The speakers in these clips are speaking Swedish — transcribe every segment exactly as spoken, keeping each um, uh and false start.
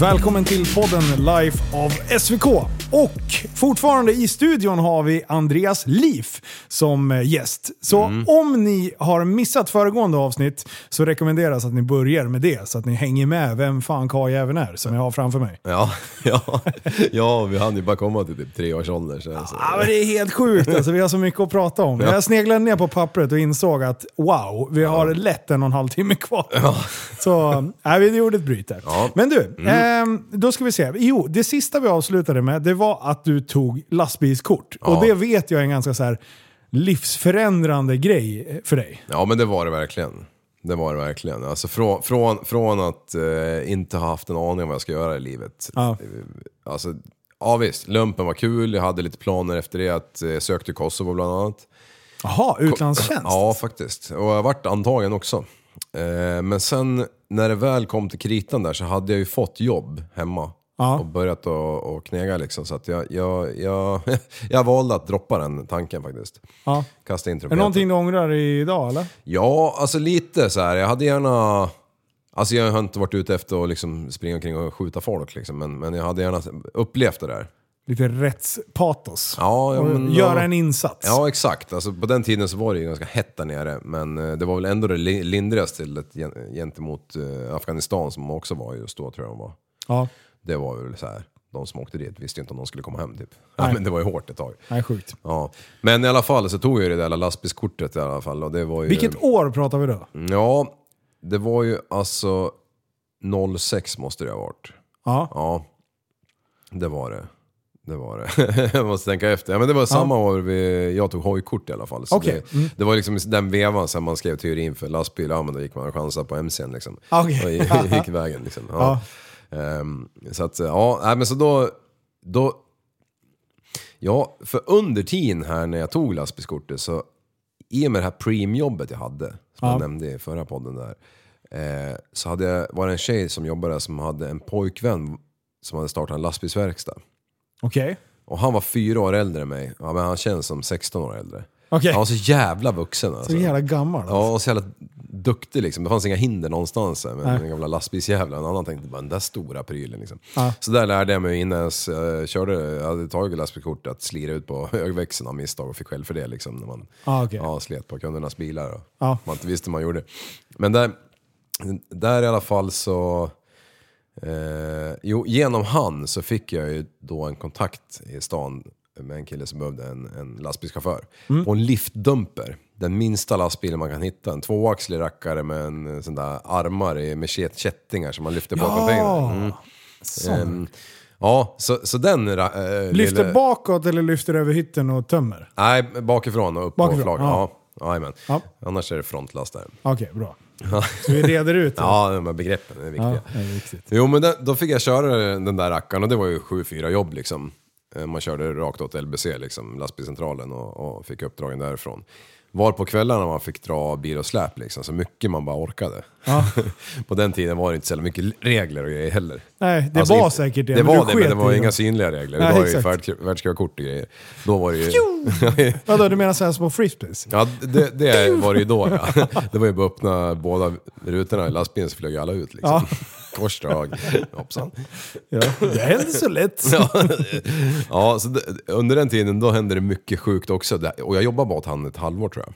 Välkommen till podden Life av S V K. Och fortfarande i studion har vi Andreas Leif som gäst. Så mm. om ni har missat föregående avsnitt så rekommenderas att ni börjar med det. Så att ni hänger med vem fan Kajäven är som jag har framför mig. Ja, ja. ja vi hann ju bara komma till typ tre års ålder. Så alltså. Ja, men det är helt sjukt. Alltså, vi har så mycket att prata om. Ja. Jag sneglade ner på pappret och insåg att wow, vi har ja. lätt en och en halv timme kvar. Ja. Så nej, vi gjorde ett bryt där. Ja. Men du, mm. eh, då ska vi se. Jo, det sista vi avslutade med, det var att du tog lastbilskort. Ja. Och det vet jag är en ganska så här livsförändrande grej för dig. Ja, men det var det verkligen. Det var det verkligen. Alltså från, från, från att eh, inte ha haft en aning om vad jag ska göra i livet. Ja. Alltså, ja visst, lumpen var kul. Jag hade lite planer efter det att eh, sökte Kosovo bland annat. Jaha, utlandstjänst. Ko- ja, faktiskt. Och jag har varit antagen också. Eh, men sen när det väl kom till kritan där så hade jag ju fått jobb hemma. Ja. Och börjat att knäga liksom. Så att jag, jag, jag, jag valde att droppa den tanken faktiskt. Ja. Kasta in. Är det någonting du ångrar idag eller? Ja, alltså lite så här. Jag hade gärna... Alltså jag har inte varit ute efter att liksom springa omkring och skjuta folk liksom. Men, men jag hade gärna upplevt det där. Lite rättspatos. Ja, ja, men, göra en insats. Ja, exakt. Alltså, på den tiden så var det ju ganska hett där nere. Men det var väl ändå det lindrigaste gentemot Afghanistan som också var just då, tror jag de var. Ja. Det var väl så här, de som åkte dit visste inte om de skulle komma hem typ. Ja, men det var ju hårt ett tag. Nej, sjukt. Ja. Men i alla fall så tog jag det där lastbilskortet i alla fall. Och det var ju... Vilket år pratar vi då? Ja, det var ju alltså noll sex måste det ha varit. Ja. Ja, det var det. Det var det. Jag måste tänka efter. Ja, men det var samma ja. år vi, jag tog hojkort i alla fall. Så okay. det, mm. det var liksom den vevan sen man skrev teorin för lastbil. Ja, men då gick man och chansade på M C N liksom. Okay. Och gick vägen liksom. Ja. ja. Um, så att, ja, nej, men så då, då ja, för under tiden här när jag tog lastbilskortet så i och med det här premiumjobbet jag hade som ja. jag nämnde i förra podden där eh, så hade jag, var det en tjej som jobbade som hade en pojkvän som hade startat en lastbilsverkstad. Okej. Okay. Och han var fyra år äldre än mig. Ja, men han känns som sexton år äldre. Okay. Han var så jävla vuxen alltså. Så jävla gammal alltså. Ja, och så jävla duktig liksom. Det fanns inga hinder någonstans med den gamla lastbilsjävla. En annan tänkte bara den där stora prylen liksom. Ah. Så där lärde jag mig innan jag uh, körde, jag hade tagit lastbilskort att slira ut på högväxeln av misstag och fick själv för det liksom. När man ah, okay. ja, slet på kundernas bilar och ah. man inte visste man gjorde. Men där, där i alla fall så eh, jo, genom han så fick jag ju då en kontakt i stan med en kille som behövde en, en lastbilschaufför mm. på en liftdumper. Den minsta lastbilen man kan hitta. En tvåaxlig rackare med en sån där armar med kättingar som man lyfter bakåt. Ja, mm. um, ja så, så den... Äh, lyfter lille... bakåt eller lyfter över hytten och tömmer? Nej, bakifrån och upp bakifrån, på flaggen. Ja. Ja, amen. Ja. Annars är det frontlast där. Okej, bra. Så vi reder ut det. Ja, de här begreppen är viktiga. Ja, är viktigt. Jo, men den, då fick jag köra den där rackaren och det var ju sju fyra jobb liksom. Man körde rakt åt L B C, liksom, lastbilscentralen och, och fick uppdragen därifrån. Var på kvällarna man fick dra bil och släp liksom, så mycket man bara orkade. Ja. På den tiden var det inte så mycket regler och grejer heller. Nej, det alltså, var säkert det. Det var det, men det var inga synliga regler. Nej, det var exakt. Ju världskrivakort och grejer. Då var det ju... Vadå, du menar så här små frisbees? Ja, det, det var det ju då. Ja. Det var ju bara öppna båda rutorna i lastbilen så flög alla ut liksom. Ja. Korsdrag. Hoppsan. Ja, det hände så lätt. Ja, så det, under den tiden då hände det mycket sjukt också. Och jag jobbade bara åt han ett halvår tror jag.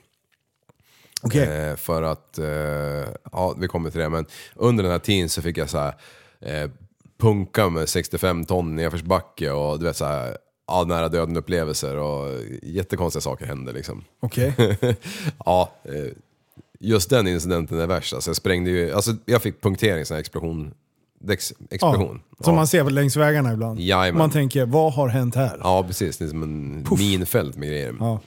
Okej. Okay. Eh, för att, eh, ja vi kommer till det, men under den här tiden så fick jag så här eh, punka med sextiofem ton nedförsbacke och du vet så här all nära döden upplevelser och jättekonstiga saker hände liksom. Okej. Okay. ja, eh, just den incidenten är värst. Alltså jag sprängde ju, alltså jag fick punktering, sån här explosion. Dex, explosion. Ja, som ja. man ser väl längs vägarna ibland. Jajamän. Man tänker, vad har hänt här? Ja, precis. Det är som en Puff. minfält med grejer. Ja.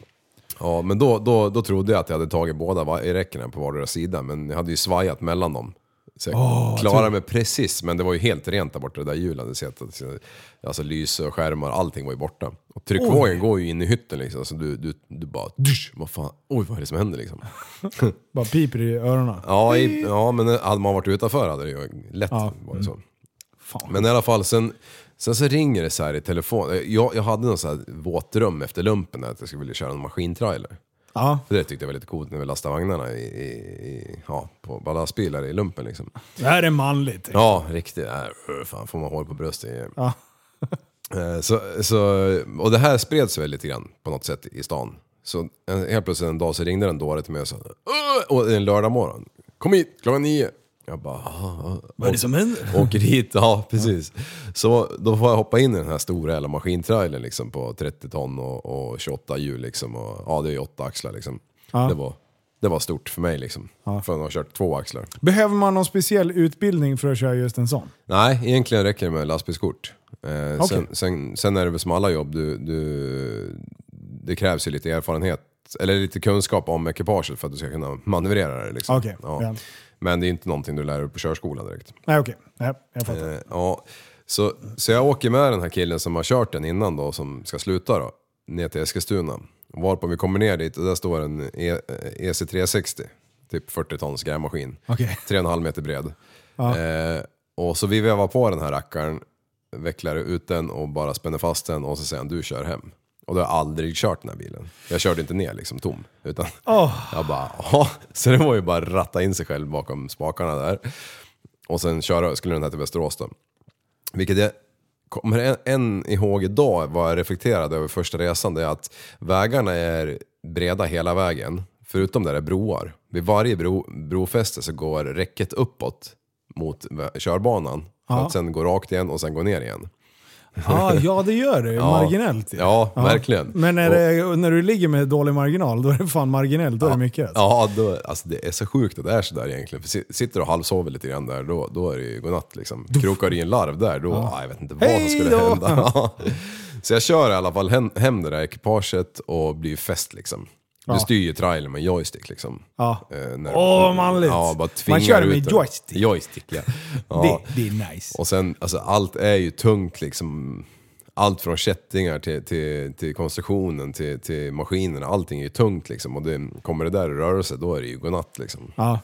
Ja, men då, då, då trodde jag att jag hade tagit båda i räckena på vardera sida. Men jag hade ju svajat mellan dem. Så jag oh, klarade mig precis. Men det var ju helt rent där borta, det där hjulet. Alltså lys och skärmar, allting var ju borta. Och tryckvågen oh. går ju in i hytten liksom. Så du, du, du bara, dusch, vad fan, oj vad är det som händer liksom. Bara piper i öronen. Ja, i, ja, men hade man varit utanför hade det ju lätt ah, varit så. Mm. Men i alla fall, sen... Sen så ringer det så här i telefon. Jag, jag hade någon så här våtrum efter lumpen att jag skulle vilja köra en maskintrailer. Ja. För det tyckte jag var lite coolt när vi lastade vagnarna i, i, i, ja, på ballastbilar i lumpen. Liksom. Det här är manligt. Liksom. Ja, riktigt. Äh, fan, får man hål på bröstet. Ja. så, så, och det här spreds väl lite grann på något sätt i stan. Så en, helt plötsligt en dag så ringde den dåre till mig och sa och en lördag morgon. Kom hit, klockan nio. Jag bara, ah, vad är det som händer? Åker hit, ja precis. Ja. Så då får jag hoppa in i den här stora eller maskintrailern liksom, på trettio ton och, och tjugoåtta hjul liksom, och ja, det är åtta axlar liksom. Ja. Det var det var stort för mig liksom. Ja. För att ha kört två axlar. Behöver man någon speciell utbildning för att köra just en sån? Nej, egentligen räcker det med lastbilskort. Eh, okay. sen, sen sen är det väl som alla jobb, du du det krävs ju lite erfarenhet eller lite kunskap om ekipaget för att du ska kunna manövrera det liksom. Okay. Ja. Ja. Men det är inte någonting du lär upp på körskolan direkt. Nej, okej. Nej, jag fattar. Eh, ja. så, så jag åker med den här killen som har kört den innan då, som ska sluta då, ner till Eskilstuna. Varpå vi kommer ner dit och där står en E C trehundrasextio, typ fyrtio tons grävmaskin. Okej. tre komma fem meter bred. Ja. Eh, och så vi vevar på den här rackaren, vecklar ut den och bara spänner fast den och så säger han, du kör hem. Och då har jag aldrig kört den här bilen. Jag körde inte ner liksom tom. Utan oh. jag bara, ja. Så det var ju bara ratta in sig själv bakom spakarna där. Och sen köra, skulle den här till Västerås då. Vilket jag kommer en, en ihåg idag, var jag reflekterad över första resan. Det är att vägarna är breda hela vägen. Förutom där är broar. Vid varje bro, brofäste så går räcket uppåt mot körbanan. För att sen gå rakt igen och sen gå ner igen. Ah, ja, det gör det. Ja, marginellt. Ja, ja, verkligen. Men när, det, när du ligger med dålig marginal, då är det fan marginellt. Då ja, är det mycket. Ja, då, alltså, det är så sjukt att det är så där egentligen. För sitter du och halvsover lite grann där, då, då är det ju godnatt. Liksom. Krokar i en larv där, då ja. ah, jag vet inte vad som skulle då. hända. Så jag kör i alla fall hem, hem det där ekipaget och blir fest liksom. Du ja. styr ju trailen med joystick liksom. Åh, ja. eh, oh, manligt. Ja, bara man kör med ut joystick. Joystick, ja. ja. Det, det är nice. Och sen, alltså, allt är ju tungt liksom. Allt från kättingar till, till, till konstruktionen, till, till maskinerna. Allting är ju tungt liksom. Och det, kommer det där i rörelse, då är det ju godnatt liksom. Ja.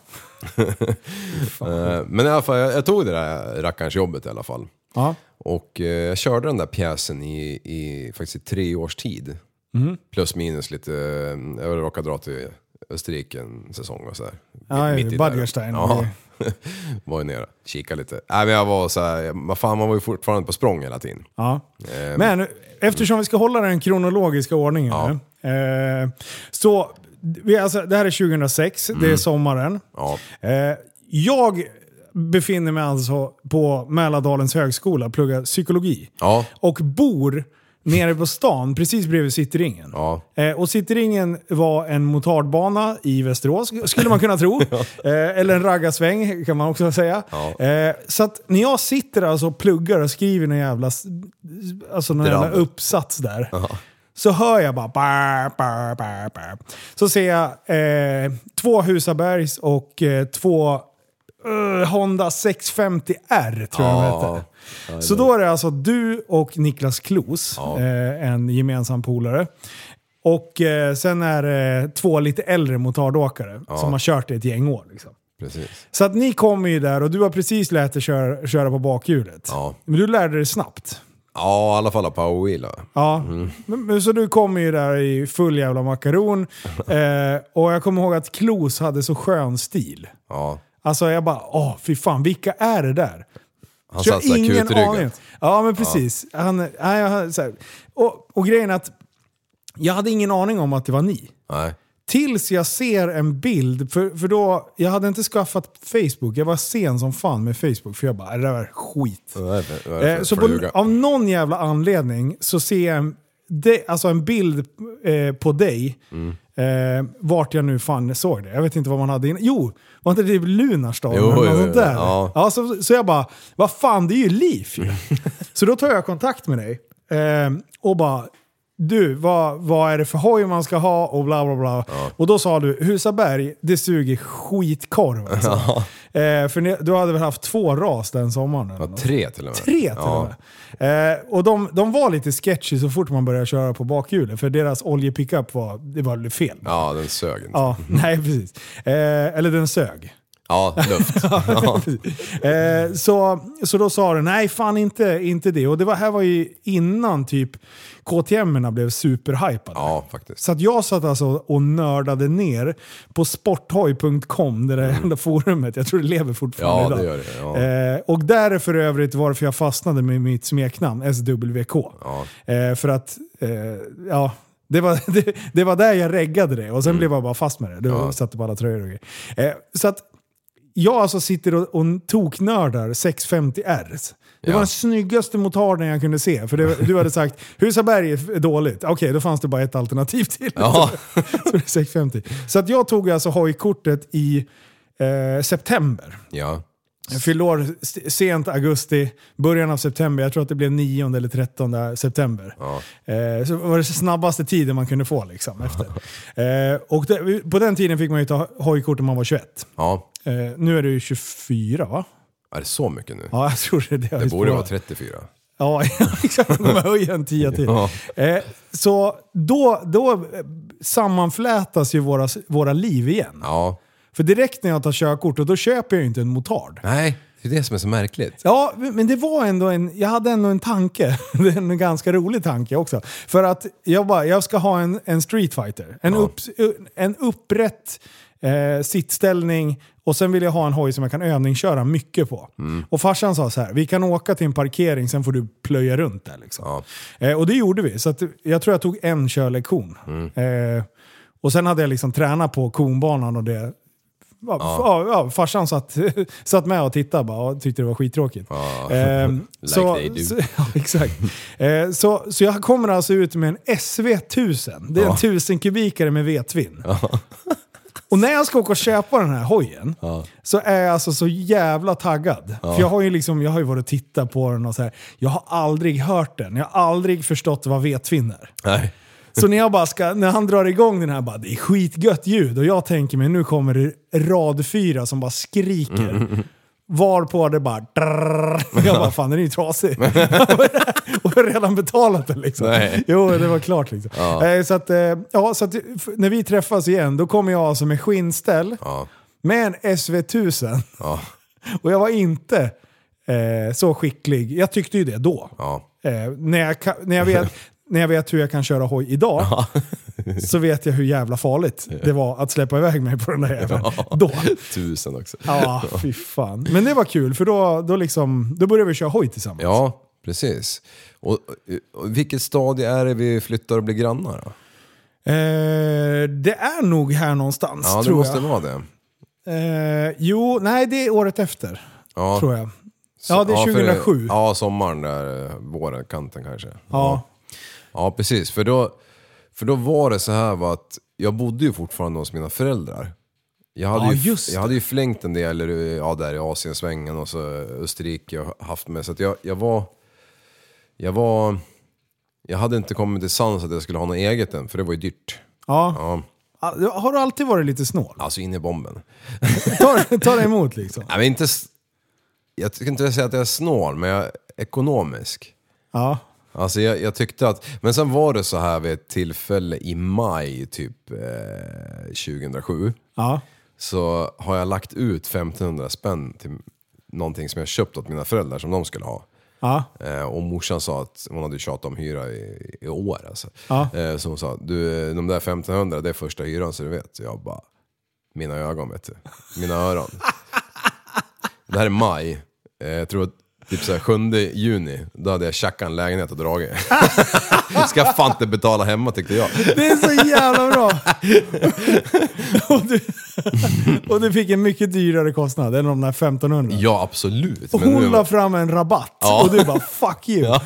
eh, men i alla fall, jag, jag tog det där rackarns jobbet i alla fall. Ja. Och eh, jag körde den där pjäsen i, i, faktiskt i tre års tid. Mm. Plus minus lite, jag råkade dra till Österrike en säsong och så här. Aj, mitt i Bad Gastein. Ja, var ju nere, kika lite. Nej, men jag var så här, fan, man var ju fortfarande på språng hela tiden. Ja. Eh, men eftersom vi ska hålla den kronologiska ordningen ja. nu, eh, så vi, alltså, det här är tjugohundrasex, mm. det är sommaren. Ja. Eh, jag befinner mig alltså på Mälardalens högskola, pluggar psykologi. Ja. Och bor nere på stan, precis bredvid Sitteringen. Ja. Eh, och Sitteringen var en motardbana i Västerås, skulle man kunna tro. ja. eh, eller en raggasväng, kan man också säga. Ja. Eh, så att när jag sitter alltså och pluggar och skriver någon jävla, alltså någon jävla uppsats där. Ja. Så hör jag bara... Bar, bar, bar, bar. Så ser jag eh, två Husabergs och eh, två... Honda sexhundrafemtio R tror jag ah, vet det. Så då är det alltså du och Niklas Klos ah. eh, en gemensam polare. Och eh, sen är det två lite äldre motardåkare ah. som har kört det ett gäng år liksom. Precis. Så att ni kommer ju där och du har precis lärt dig köra, köra på bakhjulet ah. Men du lärde dig snabbt. Ja, i alla fall powerwheel. Ja, mm. Så du kommer ju där i full jävla makaron eh, och jag kommer ihåg att Klos hade så skön stil. Ja. Alltså jag bara, åh fy fan, vilka är det där? Han satsar kutryggen. Ja, men precis. Ja. Han, nej, jag, så här. Och, och grejen är att jag hade ingen aning om att det var ni. Nej. Tills jag ser en bild, för, för då, jag hade inte skaffat Facebook. Jag var sen som fan med Facebook, för jag bara, det där var skit. Det där, det där, eh, så på, av någon jävla anledning så ser jag en, det, alltså en bild eh, på dig. Mm. Eh, vart jag nu fan såg det. Jag vet inte vad man hade innan. Jo, var inte det Lunarstad eller något sånt där? Ja. Ja, så, så jag bara, vad fan, det är ju liv. Så då tar jag kontakt med dig. Eh, och bara, du, vad, vad är det för hoj man ska ha? Och bla bla bla. Ja. Och då sa du, Husaberg, det suger skitkorv. Alltså. Ja. Eh, för ni, du hade väl haft två ras den sommaren? Ja, tre till och med. Tre till ja. och med. Eh, och de, de var lite sketchy så fort man började köra på bakhjulet. För deras oljepickup var, det var fel. Ja, den sög inte. Ja, nej, precis. Eh, eller den sög. Ja, luft. Ja. eh, så, så då sa du, nej fan inte, inte det. Och det var, här var ju innan typ K T M-erna blev superhypade. Ja, faktiskt. Så att jag satt alltså och nördade ner på sporthoj punkt com, det där mm. enda forumet. Jag tror det lever fortfarande ja, idag. Det gör det, ja. eh, och där är för övrigt varför jag fastnade med mitt smeknamn, S W K. Ja. Eh, för att, eh, ja... Det var, det, det var där jag reggade det. Och sen mm. blev jag bara fast med det. Du ja. Satte på alla tröjor och grejer. Eh, så att jag alltså sitter och, och toknördar sex femtio R. Det ja. Var den snyggaste motarden jag kunde se. För det, du hade sagt, Husaberg är dåligt. Okej, okay, då fanns det bara ett alternativ till. Ja. Så det är sex femtio. Så att jag tog alltså hojkortet i eh, september. Ja. Jag fyllde år sent augusti, början av september. Jag tror att det blev nionde eller trettonde september. Ja. Eh, så var det snabbaste tiden man kunde få liksom efter. Eh, och det, på den tiden fick man ju ta hojkort om man var tjugoett. Ja. Eh, nu är det ju tjugofyra, va? Är det så mycket nu? Ja, jag tror det. Det, det borde vara trettiofyra. Ja, exakt. De höjer en tia till. Ja. Eh, så då, då sammanflätas ju våra, våra liv igen. Ja. För direkt när jag tar körkort, och då köper jag ju inte en motard. Nej, det är det som är så märkligt. Ja, men det var ändå en... Jag hade ändå en tanke. Det är en ganska rolig tanke också. För att jag bara, jag ska ha en, en streetfighter. En, ja. upp, en upprätt eh, sittställning. Och sen vill jag ha en hoj som jag kan övningsköra mycket på. Mm. Och farsan sa så här, vi kan åka till en parkering, sen får du plöja runt där liksom. Ja. Eh, och det gjorde vi. Så att, jag tror jag tog en körlektion. Mm. Eh, och sen hade jag liksom tränat på konbanan och det... Ja, ja. Ja, farsan satt, satt med och tittade bara, och tyckte det var skittråkigt. Ja. Ehm, like så, they do. Så, ja, exakt. ehm, så, så jag kommer alltså ut med en S V tusen. Det är ja. En tusen kubikare med V-tvin. Ja. Och när jag ska åka och köpa den här hojen ja. Så är jag alltså så jävla taggad. Ja. För jag har ju liksom, jag har ju varit och tittat på den och så här. Jag har aldrig hört den. Jag har aldrig förstått vad V-tvin är. Nej. Så när, jag bara ska, när han drar igång den här, bara, det är skitgött ljud. Och jag tänker mig, nu kommer det rad fyra som bara skriker. Mm. Varpå det bara... Drrr. Jag bara, fan den är ju trasig. Och jag har redan betalat den liksom. Nej. Jo, det var klart liksom. Ja. Så, att, ja, så att när vi träffas igen, då kommer jag alltså med skinnställ. Ja. Med en S V tusen. Ja. Och jag var inte... Eh, så skicklig. Jag tyckte ju det då. Ja. Eh, när, jag, när, jag vet, när jag vet hur jag kan köra hoj idag ja. Så vet jag hur jävla farligt det var att släppa iväg mig på den där jäveln. Ja. Då. Tusen också. Ja, fy fan. Men det var kul för då, då, liksom, då började vi köra hoj tillsammans. Ja, precis. Och, och vilket stadie är det vi flyttar och blir grannar då? Eh, det är nog här någonstans. Ja, det tror måste jag. Vara det. Eh, jo, nej det är året efter. Ja. Tror jag. Så, ja, det är tjugohundrasju. Ja, för, ja, sommaren där, våren, kanten kanske. Ja. Ja, ja precis. För då, för då var det så här var att jag bodde ju fortfarande hos mina föräldrar. Jag hade, ja, ju, jag hade ju flängt en del ja, där i Asiensvängen och så Österrike och haft med. Så att jag, jag var... Jag var... Jag hade inte kommit till sans att jag skulle ha något eget än, för det var ju dyrt. Ja. Ja. Har du alltid varit lite snål? Alltså in i bomben. ta, ta dig emot liksom. Nej, men inte... Jag tycker inte säga att jag är snål, men jag är ekonomisk. Ja. Alltså jag, jag tyckte att... Men sen var det så här vid ett tillfälle i maj typ eh, tjugohundrasju. Ja. Så har jag lagt ut femtonhundra spänn till någonting som jag köpt åt mina föräldrar som de skulle ha. Ja. Eh, och morsan sa att hon hade tjatat om hyra i, i år. Alltså. Ja. Eh, så hon sa, du, de där femtonhundra, det är första hyran så du vet. Jag bara, mina ögon vet du. Mina öron. Det här är maj. Jag tror att typ så här, sjunde juni. Då hade jag tjackat en lägenhet och dragit. Ska fan inte betala hemma tyckte jag. Det är så jävla bra. och, du, och du fick en mycket dyrare kostnad än de där femtonhundra. Ja, absolut. Och men hon la var... fram en rabatt. Ja. Och du bara, fuck you. Ja.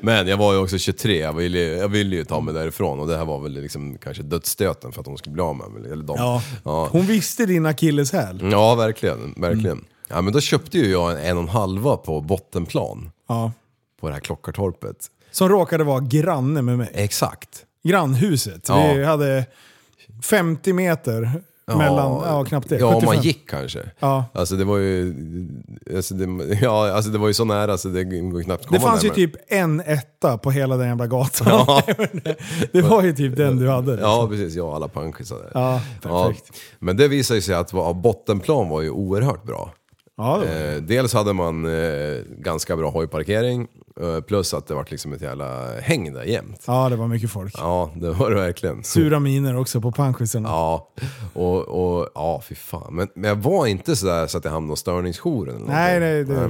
Men jag var ju också tjugotre. Jag ville, jag ville ju ta mig därifrån. Och det här var väl liksom kanske dödsstöten för att hon skulle bli av med mig, eller dem. Ja. Ja. Hon visste din akilleshäl. Ja, verkligen, verkligen. Mm. Ja, men då köpte ju jag en, en och en halva på bottenplan. Ja. På det här klockartorpet. Som råkade vara granne med mig. Exakt. Grannhuset. Ja. Vi hade femtio meter Ja, mellan, ja, knappt det. Ja, sjuttiofem. Man gick kanske. Ja. Alltså det var ju alltså det, ja, alltså det var ju så nära så alltså det går knappt komma. Det fanns närmare. Ju typ en etta på hela den jävla gatan. Ja. Det var ju typ den du hade. Liksom. Ja, precis. Ja, alla punkis där. Ja, perfekt. Ja. Men det visar ju sig att bottenplan var ju oerhört bra. Ja, eh, dels hade man eh, ganska bra hojparkering eh, plus att det var liksom ett jävla häng där jämt. Ja, det var mycket folk. Ja, det var det verkligen. Sura miner också på panschisarna. Ja, och, och ja, fy fan. Men, men jag var inte så där så att jag hamnade hos störningsjouren. Nej, nej, det... nej.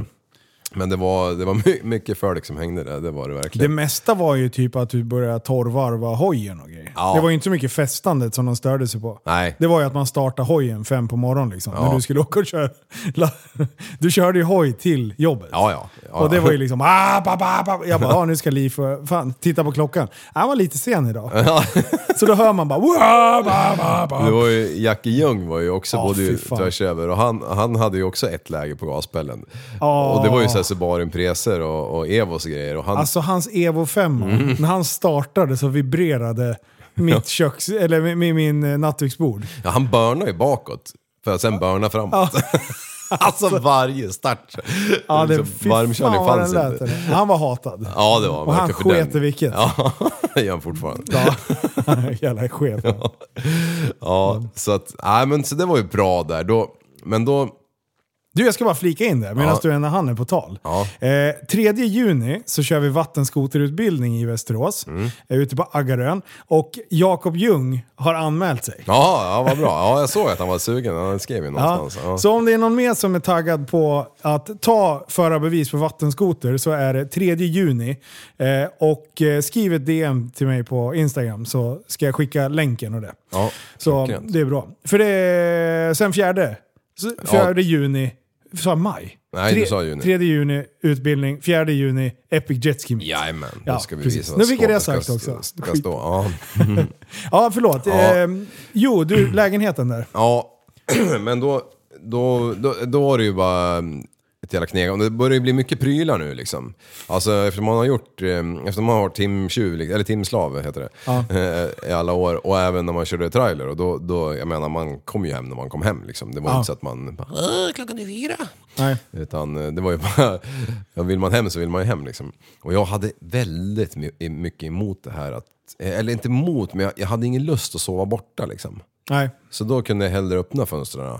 Men det var, det var my- mycket folk som hängde där, det var det verkligen. Det mesta var ju typ att du började torrvarva hojen och grejer. Ja. Det var ju inte så mycket festandet som de störde sig på. Nej. Det var ju att man startade hojen fem på morgonen liksom. Ja. När du skulle åka och köra. Du körde ju hoj till jobbet. Ja, ja. Ja, ja. Och det var ju liksom... Ah, ba, ba, ba. Jag bara, ja, nu ska Liv... Fan, titta på klockan. Han var lite sen idag. Ja. Så då hör man bara... Ba, ba, ba. Det var ju... Jackie Ljung var ju också ja, både tvärs över. Och han, han hade ju också ett läge på gaspellen. Ja. Och det var ju så Barin Preser och, och Evos och grejer. Och han... Alltså hans Evo fem, mm. när han startade så vibrerade mitt köks, eller min, min, min nattduksbord. Ja, han börnar ju bakåt för att sen ja. Börna framåt. Ja. Alltså varje start. Ja, det varmkörning fanns inte. Han var hatad. Ja, det var. Och han sket i vilket. Ja, jag gör fortfarande. Ja, jävla sket. Ja, ja så att, nej men så det var ju bra där. Då, men då du, jag ska bara flika in där medan ja. Du ändå han är på tal. Ja. Eh, tredje juni så kör vi vattenskoterutbildning i Västerås. Mm. Ute på Aggarön. Och Jakob Ljung har anmält sig. Ja, ja vad bra. Ja, jag såg att han var sugen. Han skrev ju någonstans. Ja. Ja. Så om det är någon mer som är taggad på att ta förarbevis på vattenskoter så är det tredje juni. Eh, och skriv ett D M till mig på Instagram så ska jag skicka länken och det. Ja, så klart. Det är bra. För det är sen fjärde. fjärde ja. Juni, sa maj. Nej, Tre, du sa juni. tredje juni utbildning, fjärde juni Epic Jetski Meet. Jajamän, då ska ja, vi precis. Visa. Nu fick jag det sagt ska, också. Ska stå. Ja. Ja, förlåt. Ja. Ehm, jo, du, lägenheten där. Ja, men då då, då, då är det ju bara ett jävla kneg. Det börjar ju bli mycket prylar nu liksom. Alltså eftersom man har gjort eftersom man har timtjuv eller timslav heter det. Ja. I alla år och även när man körde trailer och då då jag menar man kom ju hem när man kom hem liksom. Det var ja. Inte så att man bara, klockan är fyra. Nej. Utan det var ju bara ja, vill man hem så vill man ju hem liksom. Och jag hade väldigt mycket emot det här att eller inte emot men jag, jag hade ingen lust att sova borta liksom. Nej. Så då kunde jag hellre öppna fönstren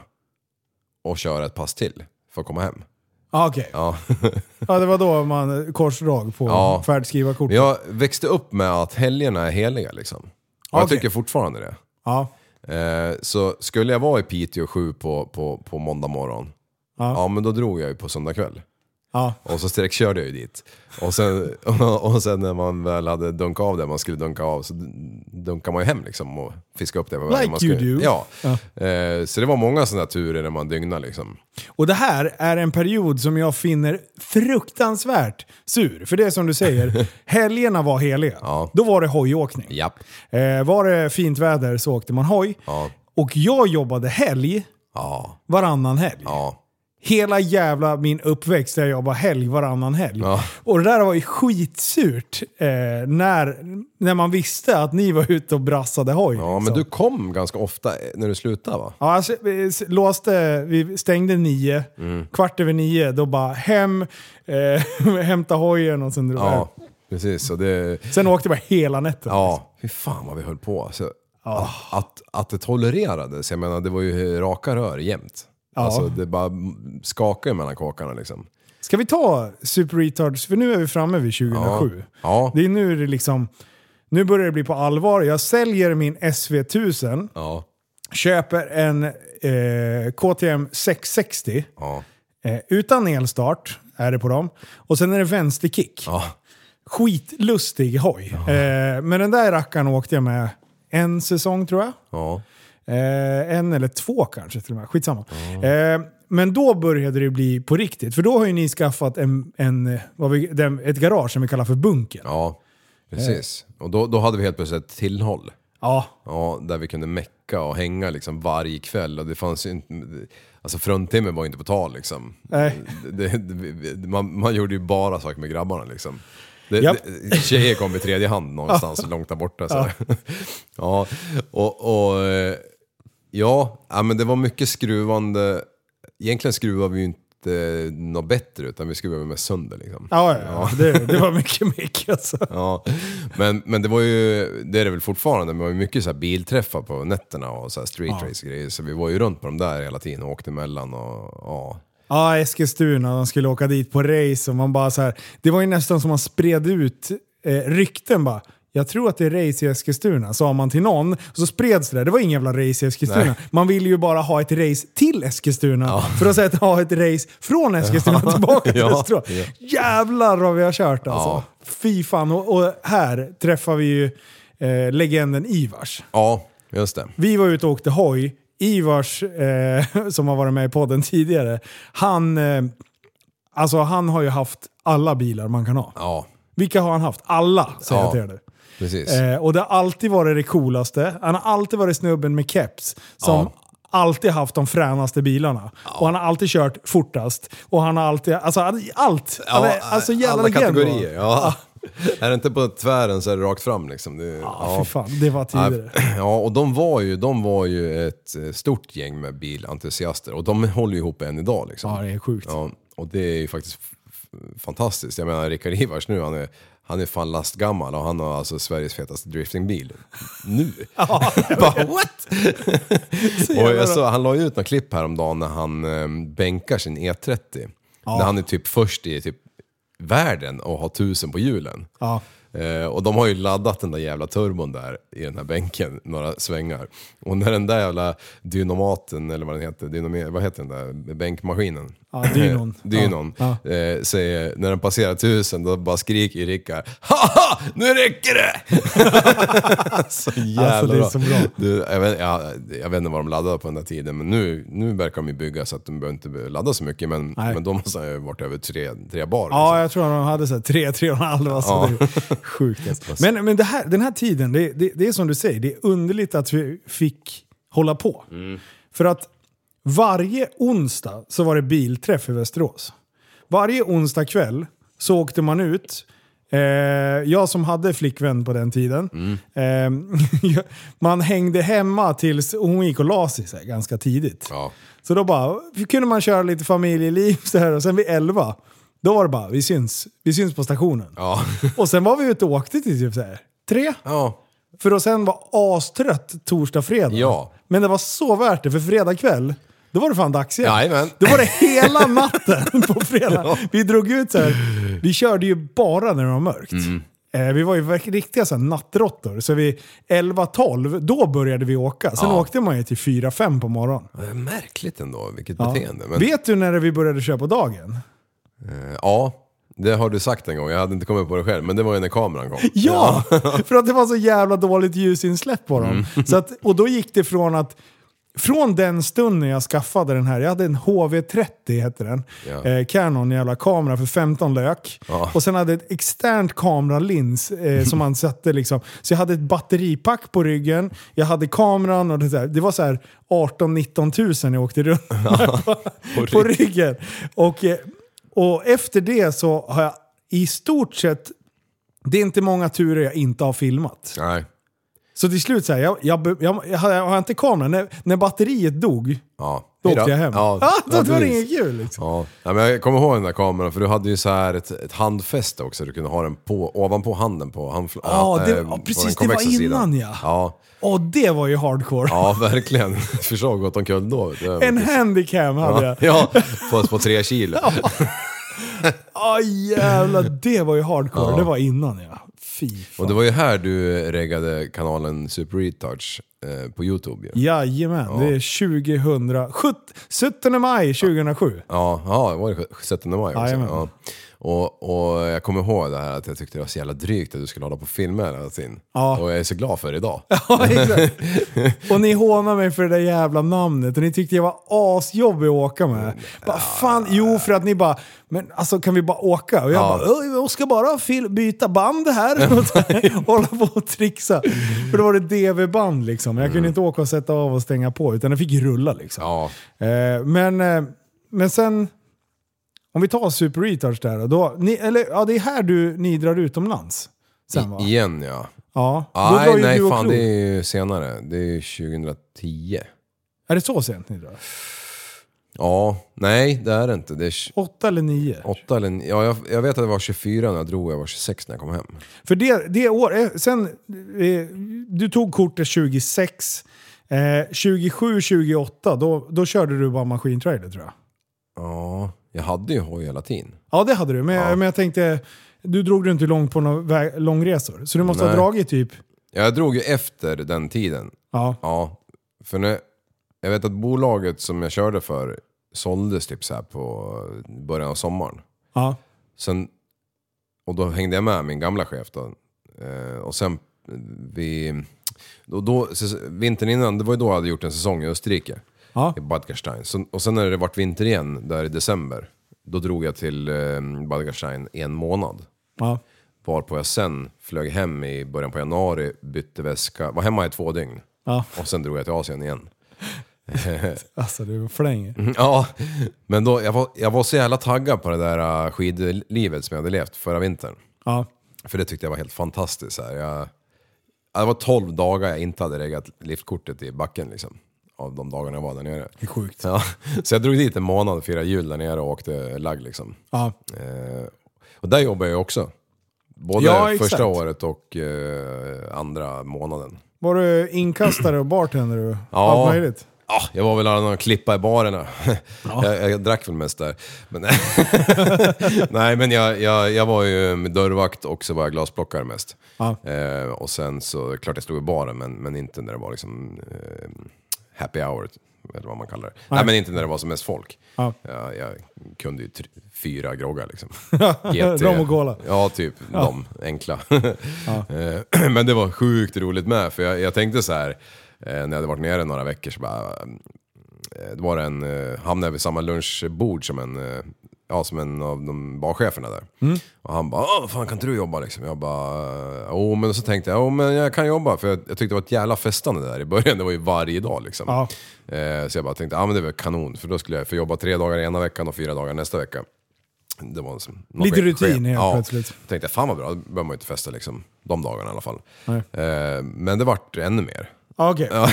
och köra ett pass till för att komma hem. Ah, okay. Ja, ja, det var då man korsdrag på ja. Färdskrivarkortet. Jag växte upp med att helgerna är heliga liksom. Och okay. Jag tycker fortfarande det. Ja. Eh, så skulle jag vara i Piteå sju på, på, på måndag morgon. Ja. Ja, men då drog jag ju på söndag kväll. Ja. Och så direkt körde jag ju dit. Och sen, och, och sen när man väl hade dunkat av det man skulle dunka av så dunkar man ju hem liksom och fiskar upp det. Like man ska, you do. Ja. Ja. Eh, så det var många sådana turer när man dygnar liksom. Och det här är en period som jag finner fruktansvärt sur. För det är som du säger, helgerna var heliga. Ja. Då var det hojåkning. Japp. Eh, var det fint väder så åkte man hoj. Ja. Och jag jobbade helg ja. Varannan helg. Ja. Hela jävla min uppväxt där jag jobbade helg varannan helg. Ja. Och det där var ju skitsurt eh, när, när man visste att ni var ute och brassade hoj. Ja, liksom. Men du kom ganska ofta när du slutade va? Ja, alltså, vi, låste, vi stängde nio, mm. kvart över nio, då bara hem, eh, hämta hojen och sen drog ja, precis. Och det... Sen åkte bara hela nätten. Ja, liksom. Fy fan vad vi höll på. Alltså, ja. att, att, att det tolererades, jag menar det var ju raka rör jämt. Ja. Alltså det bara skakar mellan kakarna liksom. Ska vi ta Super Retards? För nu är vi framme vid tjugohundrasju. Ja. Ja. Det är nu det liksom... Nu börjar det bli på allvar. Jag säljer min S V tusen. Ja. Köper en eh, K T M sex sextio. Ja. Eh, utan elstart är det på dem. Och sen är det vänsterkick. Ja. Skitlustig hoj. Ja. Eh, men den där rackaren åkte jag med en säsong tror jag. Ja. Eh, en eller två kanske till och med. Skitsamma. Mm. Eh, men då började det bli på riktigt. För då har ju ni skaffat en, en, vad vi, den, ett garage som vi kallar för bunker. Ja, precis. Eh. Och då, då hade vi helt plötsligt ett tillhåll. Ja. Ja, där vi kunde mecka och hänga liksom varje kväll. Och det fanns ju inte... Alltså fruntimmen var ju inte på tal liksom. Nej. Det, det, man, man gjorde ju bara saker med grabbarna liksom. Det, yep. det, tjejer kom i tredje hand någonstans långt där borta. Så. Ja. Ja, och, och Ja, ja, men det var mycket skruvande. Egentligen skruvar vi ju inte något bättre, utan vi skruvar med sönder liksom. Ja, ja, ja. Det, det var mycket mycket alltså. Ja, men, men det var ju, det är det väl fortfarande, men det var ju mycket så här bilträffar på nätterna och så här street ja. race grejer. Så vi var ju runt på de där hela tiden och åkte emellan och ja. Ja, Eskilstuna, de skulle åka dit på race och man bara så här, det var ju nästan som man spred ut eh, rykten bara. Jag tror att det är race i Eskilstuna, sa man till någon. Och så spreds det där. Det var ingen jävla race i Eskilstuna. Nej. Man ville ju bara ha ett race till Eskilstuna. Ja. För att säga att ha ett race från Eskilstuna ja. tillbaka till Österås. Ja. Jävlar vad vi har kört alltså. Ja. Fy fan. Och, och här träffar vi ju eh, legenden Ivars. Ja, just det. Vi var ute och åkte hoj. Ivars, eh, som har varit med i podden tidigare. Han, eh, alltså, han har ju haft alla bilar man kan ha. Ja. Vilka har han haft? Alla, säger jag till dig. Precis. Eh, och det har alltid varit det coolaste. Han har alltid varit snubben med keps som ja. alltid haft de fränaste bilarna. Ja. Och han har alltid kört fortast. Och han har alltid... Alltså allt! Ja, alltså, alltså jävla legend. Alla kategorier, ja. Är det inte på tvären så är det rakt fram liksom. Det, ja, ja, för fan. Det var tidigare. Ja, och de var ju, de var ju ett stort gäng med bilentusiaster. Och de håller ju ihop än idag liksom. Ja, det är sjukt. Ja, och det är ju faktiskt f- fantastiskt. Jag menar, Rickard Ivars nu, han är... Han är fan lastgammal och han har alltså Sveriges fetaste driftingbil nu. Ja, bara, what? Och jag så, han la ju ut några klipp häromdagen när han eh, bänkar sin E trettio. Ja. När han är typ först i typ världen och har tusen på hjulen. Ja. Eh, och de har ju laddat den där jävla turbon där i den här bänken några svängar. Och när den där jävla dynamaten, eller vad den heter, dynam- vad heter den där bänkmaskinen? Ja, dynon. dynon. Ja, ja. Eh, säger, när den passerar tusen, då bara skriker Rickard, haha, nu räcker det! Så jävla alltså, det är så bra. Du, jag, vet, jag, jag vet inte vad de laddade på den där tiden, men nu, nu verkar de ju bygga så att de behöver inte ladda så mycket, men, men de måste ju varit över tre, tre bar. Ja, liksom. Jag tror att de hade så här tre, tre och en halv. Alltså, ja. Det är sjukt. Men, men det här, den här tiden, det, det, det är som du säger, det är underligt att vi fick hålla på. Mm. För att varje onsdag så var det bilträff i Västerås. Varje onsdag kväll så åkte man ut. Eh, jag som hade flickvän på den tiden. Mm. Eh, man hängde hemma tills hon gick och la sig så här, ganska tidigt. Ja. Så då bara, kunde man köra lite familjeliv så här, och sen vid elva. Då var det bara, vi syns, vi syns på stationen. Ja. Och sen var vi ute och åkte till typ så här, tre. Ja. För då sen var astrött torsdag, fredag. Ja. Men det var så värt det, för fredag kväll då var det fan dags igen. Jajamän. Då var det hela natten på fredag. Ja. Vi drog ut så här. Vi körde ju bara när det var mörkt. Mm. Eh, vi var ju riktiga så här nattrottor. Så vi elva tolv, då började vi åka. Sen ja. åkte man ju till fyra fem på morgonen. Det är märkligt ändå, vilket ja. beteende. Men... Vet du när vi började köra på dagen? Eh, ja. Det har du sagt en gång, jag hade inte kommit på det själv. Men det var ju när kameran kom. Ja, för att det var så jävla dåligt ljusinsläpp på dem. Mm. Så att, och då gick det från att från den stunden jag skaffade den här, jag hade en H V trettio heter den, ja. eh, Canon jävla kamera för femton lök. Ja. Och sen hade ett externt kameralins eh, som man satte liksom. Så jag hade ett batteripack på ryggen, jag hade kameran och det, där. Det var så här arton nitton tusen jag åkte runt ja. på, på, på ryggen. Och... Eh, Och efter det så har jag i stort sett, det är inte många turer jag inte har filmat. Nej. Så till slut så här, jag, jag, jag, jag har inte kameran. När, när batteriet dog, ja. då åkte jag hem. Ja, ah, då ja, var det inget kul liksom. Ja. Ja, men jag kommer ihåg den där kameran, för du hade ju så här ett, ett handfäste också. Du kunde ha den på, ovanpå handen på handfl- ja, det, äh, ja, precis, på det var innan sidan. ja. ja. Och det var ju hardcore. Ja, verkligen. Försåg gott om kul då. En handicam hade jag. Ja, på, på tre kilo. Ja, oh, jävla det var ju hardcore. Ja. Det var innan, ja. Fy fan. Och det var ju här du reggade kanalen Super Retouch eh, på Youtube. Ju. Jajamän, ja. Det är sjuttonde maj tjugohundrasju. Ja, ja, det var det sjuttonde maj också. Ja. Och, och jag kommer ihåg det här att jag tyckte det var så jävla drygt att du skulle hålla på och filma hela tiden. Ja. Och jag är så glad för det idag. Ja, exakt. Och ni hånar mig för det där jävla namnet. Och ni tyckte jag var asjobbig att åka med. Bara, fan, jo, för att ni bara, men alltså kan vi bara åka? Och jag ja. bara, jag ska bara fil- byta band här. Och hålla på och trixa. För då var det D V-band liksom. Jag kunde mm. inte åka och sätta av och stänga på. Utan det fick rulla liksom. Ja. Men, men sen... Om vi tar Super Retouch där då, ni, eller ja, det är här du ni drar utomlands sen, va? I, igen ja. Ja. Aj, nej, fan, det är ju senare. Det är tjugohundratio. Är det så sent ni drar? Ja, nej det är det inte. Det är åtta eller nio? Åtta eller nio. Ja, jag, jag vet att det var tjugofyra när jag drog, jag var tjugosex när jag kom hem. För det, det år, sen, du tog kortet tjugosex, eh, tjugosju, tjugoåtta, då, då körde du bara maskintrailer tror jag. Ja, jag hade ju hoj hela tiden. Ja, det hade du, men, ja. men jag tänkte, du drog du inte långt på några vä- långresor, så du måste nej. ha dragit typ... Jag drog ju efter den tiden. Ja. Ja, för när... Jag vet att bolaget som jag körde för såldes typ så här på början av sommaren. Ja. Sen, och då hängde jag med min gamla chef då. Eh, och sen vi... Då, då, vintern innan, det var ju då jag hade gjort en säsong i Österrike. Ja. I Bad Gastein. Så, och sen när det varit vinter igen, där i december. Då drog jag till eh, Bad Gastein en månad. Ja. Varpå jag sen flög hem i början på januari, bytte väska. Var hemma i två dygn. Ja. Och sen drog jag till Asien igen. Alltså det var flänge. Ja, men då jag var, jag var så jävla taggad på det där skidlivet som jag hade levt förra vintern. Ja. För det tyckte jag var helt fantastiskt så här. Jag, det var tolv dagar jag inte hade reggat liftkortet i backen liksom, av de dagarna jag var där nere. Det är sjukt. Ja. Så jag drog dit en månad, firade jul där nere och åkte lagg liksom. Ja. Eh, och där jobbade jag också. Både ja, första året och eh, andra månaden. Var du inkastare och bartender? Ja. Allt möjligt. Ja, jag var väl någon klippa i barerna. Ja. Jag, jag drack väl mest där. Men nej, men jag, jag, jag var ju med dörrvakt och så var jag glasplockare mest. Ja. Eh, och sen så, klart jag stod i baren, men, men inte när det var liksom eh, happy hour, eller vad man kallar det. Nej, nej men inte när det var som mest folk. Ja. Ja, jag kunde ju tre, fyra groggar liksom. Rom och cola. Ja, typ ja. De enkla. Ja. Eh, men det var sjukt roligt med, för jag, jag tänkte så här... När jag hade varit nere några veckor så bara, det var en, hamnade vid samma lunchbord som en, ja, som en av de barcheferna där. Mm. Och han bara, åh fan kan inte du jobba liksom? Jag bara, åh men så tänkte jag, åh men jag kan jobba. För jag, jag tyckte det var ett jävla festande där i början, det var ju varje dag liksom. Ah. Så jag bara tänkte, ja men det var kanon. För då skulle jag få jobba tre dagar ena veckan och fyra dagar nästa vecka. Det var liksom lite rutin helt ja, plötsligt. Jag tänkte, fan vad bra, då behöver man ju inte festa liksom, de dagarna i alla fall. Nej. Men det vart ännu mer. Okay. Ja.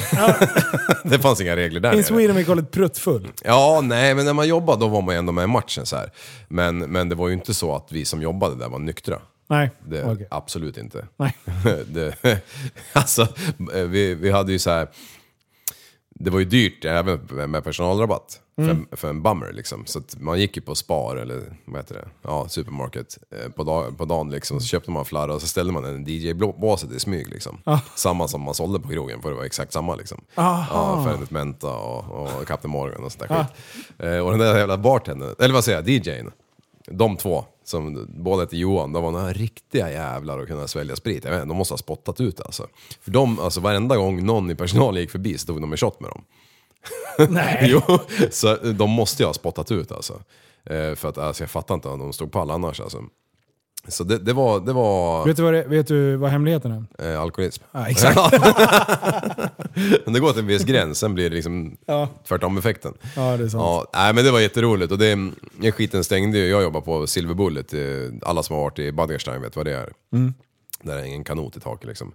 Det fanns inga regler där. In Sweden vi kallar det pruttfull. Ja, nej, men när man jobbade då var man ju ändå med i matchen så här. Men, men det var ju inte så att vi som jobbade där var nyktra. Nej, det, okay. Absolut inte. Nej. Det, alltså, vi, vi hade ju så här... Det var ju dyrt även med personalrabatt mm. för, för en bummer liksom. Så att man gick ju på Spar eller vad heter det? Ja, supermarket på, dag, på dagen liksom. Så köpte man flarra och så ställde man en D J-båset i smyg liksom. Ah. Samma som man sålde på krogen för det var exakt samma liksom. Aha. Ja, Färnet Menta och, och Captain Morgan och sånt där ah. skit. Och den där jävla bartendern, eller vad säger jag, D J:n. De två, som båda heter Johan, de var några riktiga jävlar och kunde svälja sprit. Jag vet, de måste ha spottat ut alltså. För de, alltså varenda gång någon i personalen gick förbi stod de med shot med dem. Nej. Jo, så de måste ju ha spottat ut alltså. Eh, för att alltså, jag fattar inte om de stod på alla annars alltså. Så det, det, var, det var... Vet du vad, det, vet du vad hemligheten är? Eh, alkoholism. Ja, exakt. Men det går till en viss gräns, sen blir det liksom ja. Tvärtom-effekten. Ja, det är sant. Ja, nej, men det var jätteroligt. Och det, skiten stängde ju. Jag jobbar på Silverbullet. Alla som har varit i Bad Gastein vet vad det är. Mm. Där är en kanot i taket liksom.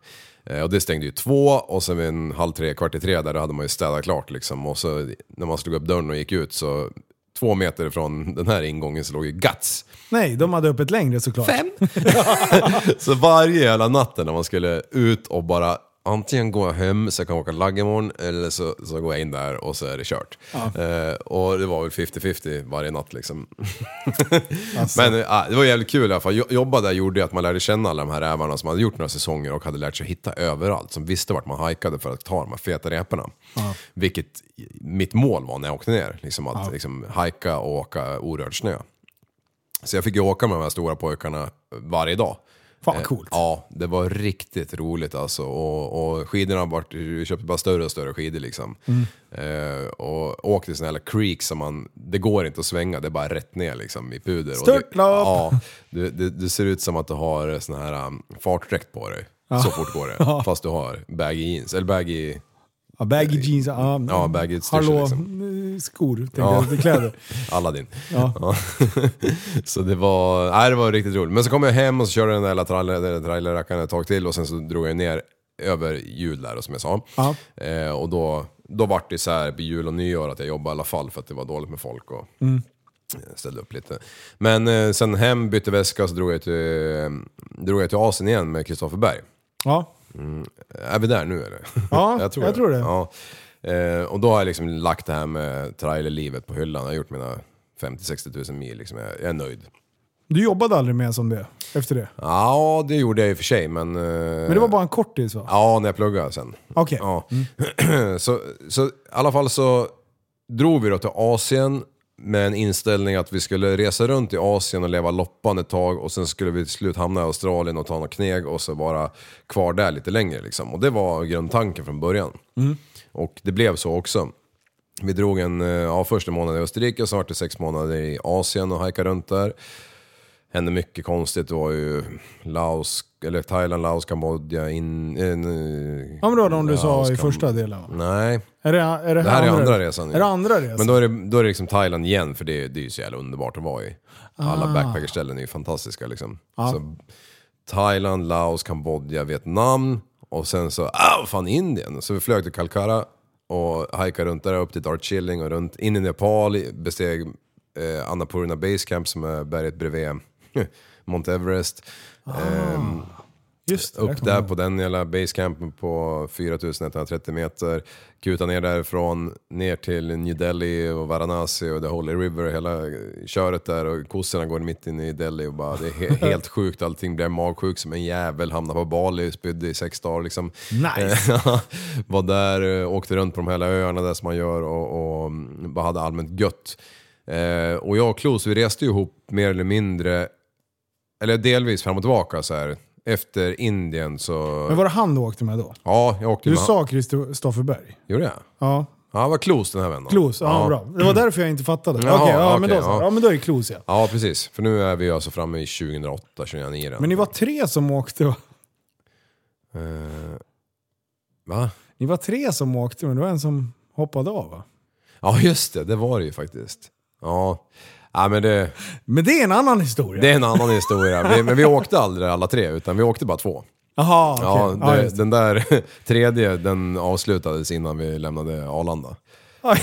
Och det stängde ju två. Och sen vid en halv tre, kvart i tre, där hade man ju städat klart liksom. Och så när man slog upp dörren och gick ut så... Två meter från den här ingången så låg ju Guts. Nej, de hade öppet längre såklart. Fem! Så varje jävla natten när man skulle ut och bara... Antingen går jag hem så jag kan åka lagg imorgon, eller så, så går jag in där och så är det kört. Ja. Eh, och det var väl femtio femtio varje natt liksom. Alltså. Men eh, det var jävligt kul i alla fall. Jobba där gjorde att man lärde känna alla de här ävarna som hade gjort några säsonger och hade lärt sig hitta överallt. Som visste vart man hajkade för att ta de här feta reporna. Ja. Vilket mitt mål var när jag åkte ner. Liksom att ja. liksom, hajka och åka orörd snö. Så jag fick ju åka med de här stora pojkarna varje dag. Fan, coolt. Ja, det var riktigt roligt alltså. Och, och skidorna vart, vi köpte bara större och större skidor liksom. Mm. Eh, och åkte såna här creeks som man, det går inte att svänga, det är bara rätt ner liksom i puder. Störtlopp! Ja, du, du, du ser ut som att du har såna här um, fartdräkt på dig. Ja. Så fort går det. Fast du har baggy jeans, eller baggy... Ja, baggy jeans. Um, ja, baggy styrsel liksom. Skor, ja. Jag, kläder. Aladdin. Ja. Ja. Så det var, nej, det var riktigt roligt. Men så kom jag hem och så körde den där trailer, trailerrackaren ett tag till. Och sen så drog jag ner över jul där, som jag sa. Eh, och då då var det så här på jul och nyår att jag jobbade i alla fall för att det var dåligt med folk och mm. ställde upp lite. Men eh, sen hem, bytte väska, så drog jag till, drog jag till Asien igen med Kristoffer Berg. Ja. Mm. Är vi där nu eller? Ja, jag tror jag det. Tror det. Ja. Eh, och då har jag liksom lagt det här med trailerlivet på hyllan. Jag har gjort mina femtio till sextio tusen mil. Liksom. Jag, jag är nöjd. Du jobbade aldrig mer som det efter det? Ja, det gjorde jag i och för sig. Men, eh, men det var bara en kortis va? Ja, när jag pluggade sen. Okej. Okay. Ja. Mm. så, så i alla fall så drog vi då till Asien med en inställning att vi skulle resa runt i Asien och leva loppan ett tag och sen skulle vi till slut hamna i Australien och ta något kneg och så vara kvar där lite längre liksom. Och det var grundtanken från början. Mm. Och det blev så också. Vi drog en ja, första månad i Österrike och sen var det sex månader i Asien och hajkade runt där. Hände mycket konstigt. Det var ju Laos, eller Thailand, Laos, Kambodja, Indien. Ja, men då de du sa i första delen. Nej. Är det, är det, det här andra, är andra resan. Är det andra resan? Men då är det, då är det liksom Thailand igen, för det, det är ju så jävla underbart att vara i. Alla ah. backpackerställen är ju fantastiska liksom. Ah. Så Thailand, Laos, Kambodja, Vietnam och sen så, ah, fan Indien. Så vi flög till Calcutta och hajkade runt där upp till Darjeeling och runt in i Nepal, besteg eh, Annapurna Base Camp som är berget bredvid Mount Everest. Ah, ehm, just det, upp där på den jävla basecampen på fyra tusen etthundratrettio meter. Kuta ner därifrån, ner till New Delhi och Varanasi och The Holy River och hela köret där, och kossorna går mitt in i Delhi och bara, det är he- helt sjukt, allting blir magsjuk som en jävel, hamnar på Bali, spydde i sex dagar liksom. Nice! Var där, åkte runt på de hela öarna där som man gör och, och bara hade allmänt gött. Eh, och jag och Klos, vi reste ihop mer eller mindre, eller delvis fram och tillbaka så här. Efter Indien så... Men var det han du åkte med då? Ja, jag åkte du med. Du sa Kristoffer Berg. Gjorde jag? Ja. Ja, han var Klos den här vännen. Klos, ja, ja bra. Det var därför jag inte fattade. Okej, okay, ja, okay, ja. Ja, men då är det Klos, ja. Ja, precis. För nu är vi alltså framme i tjugohundraåtta tjugohundranio. Men ni var tre som åkte, va? Eh, va? Ni var tre som åkte, men det var en som hoppade av, va? Ja, just det. Det var det ju faktiskt. Ja, ja men, det, men det är en annan historia. Det är en annan historia. Vi, men vi åkte aldrig alla tre, utan vi åkte bara två. Aha, okay. Ja, det, ah, den där tredje, den avslutades innan vi lämnade Arlanda. Ja.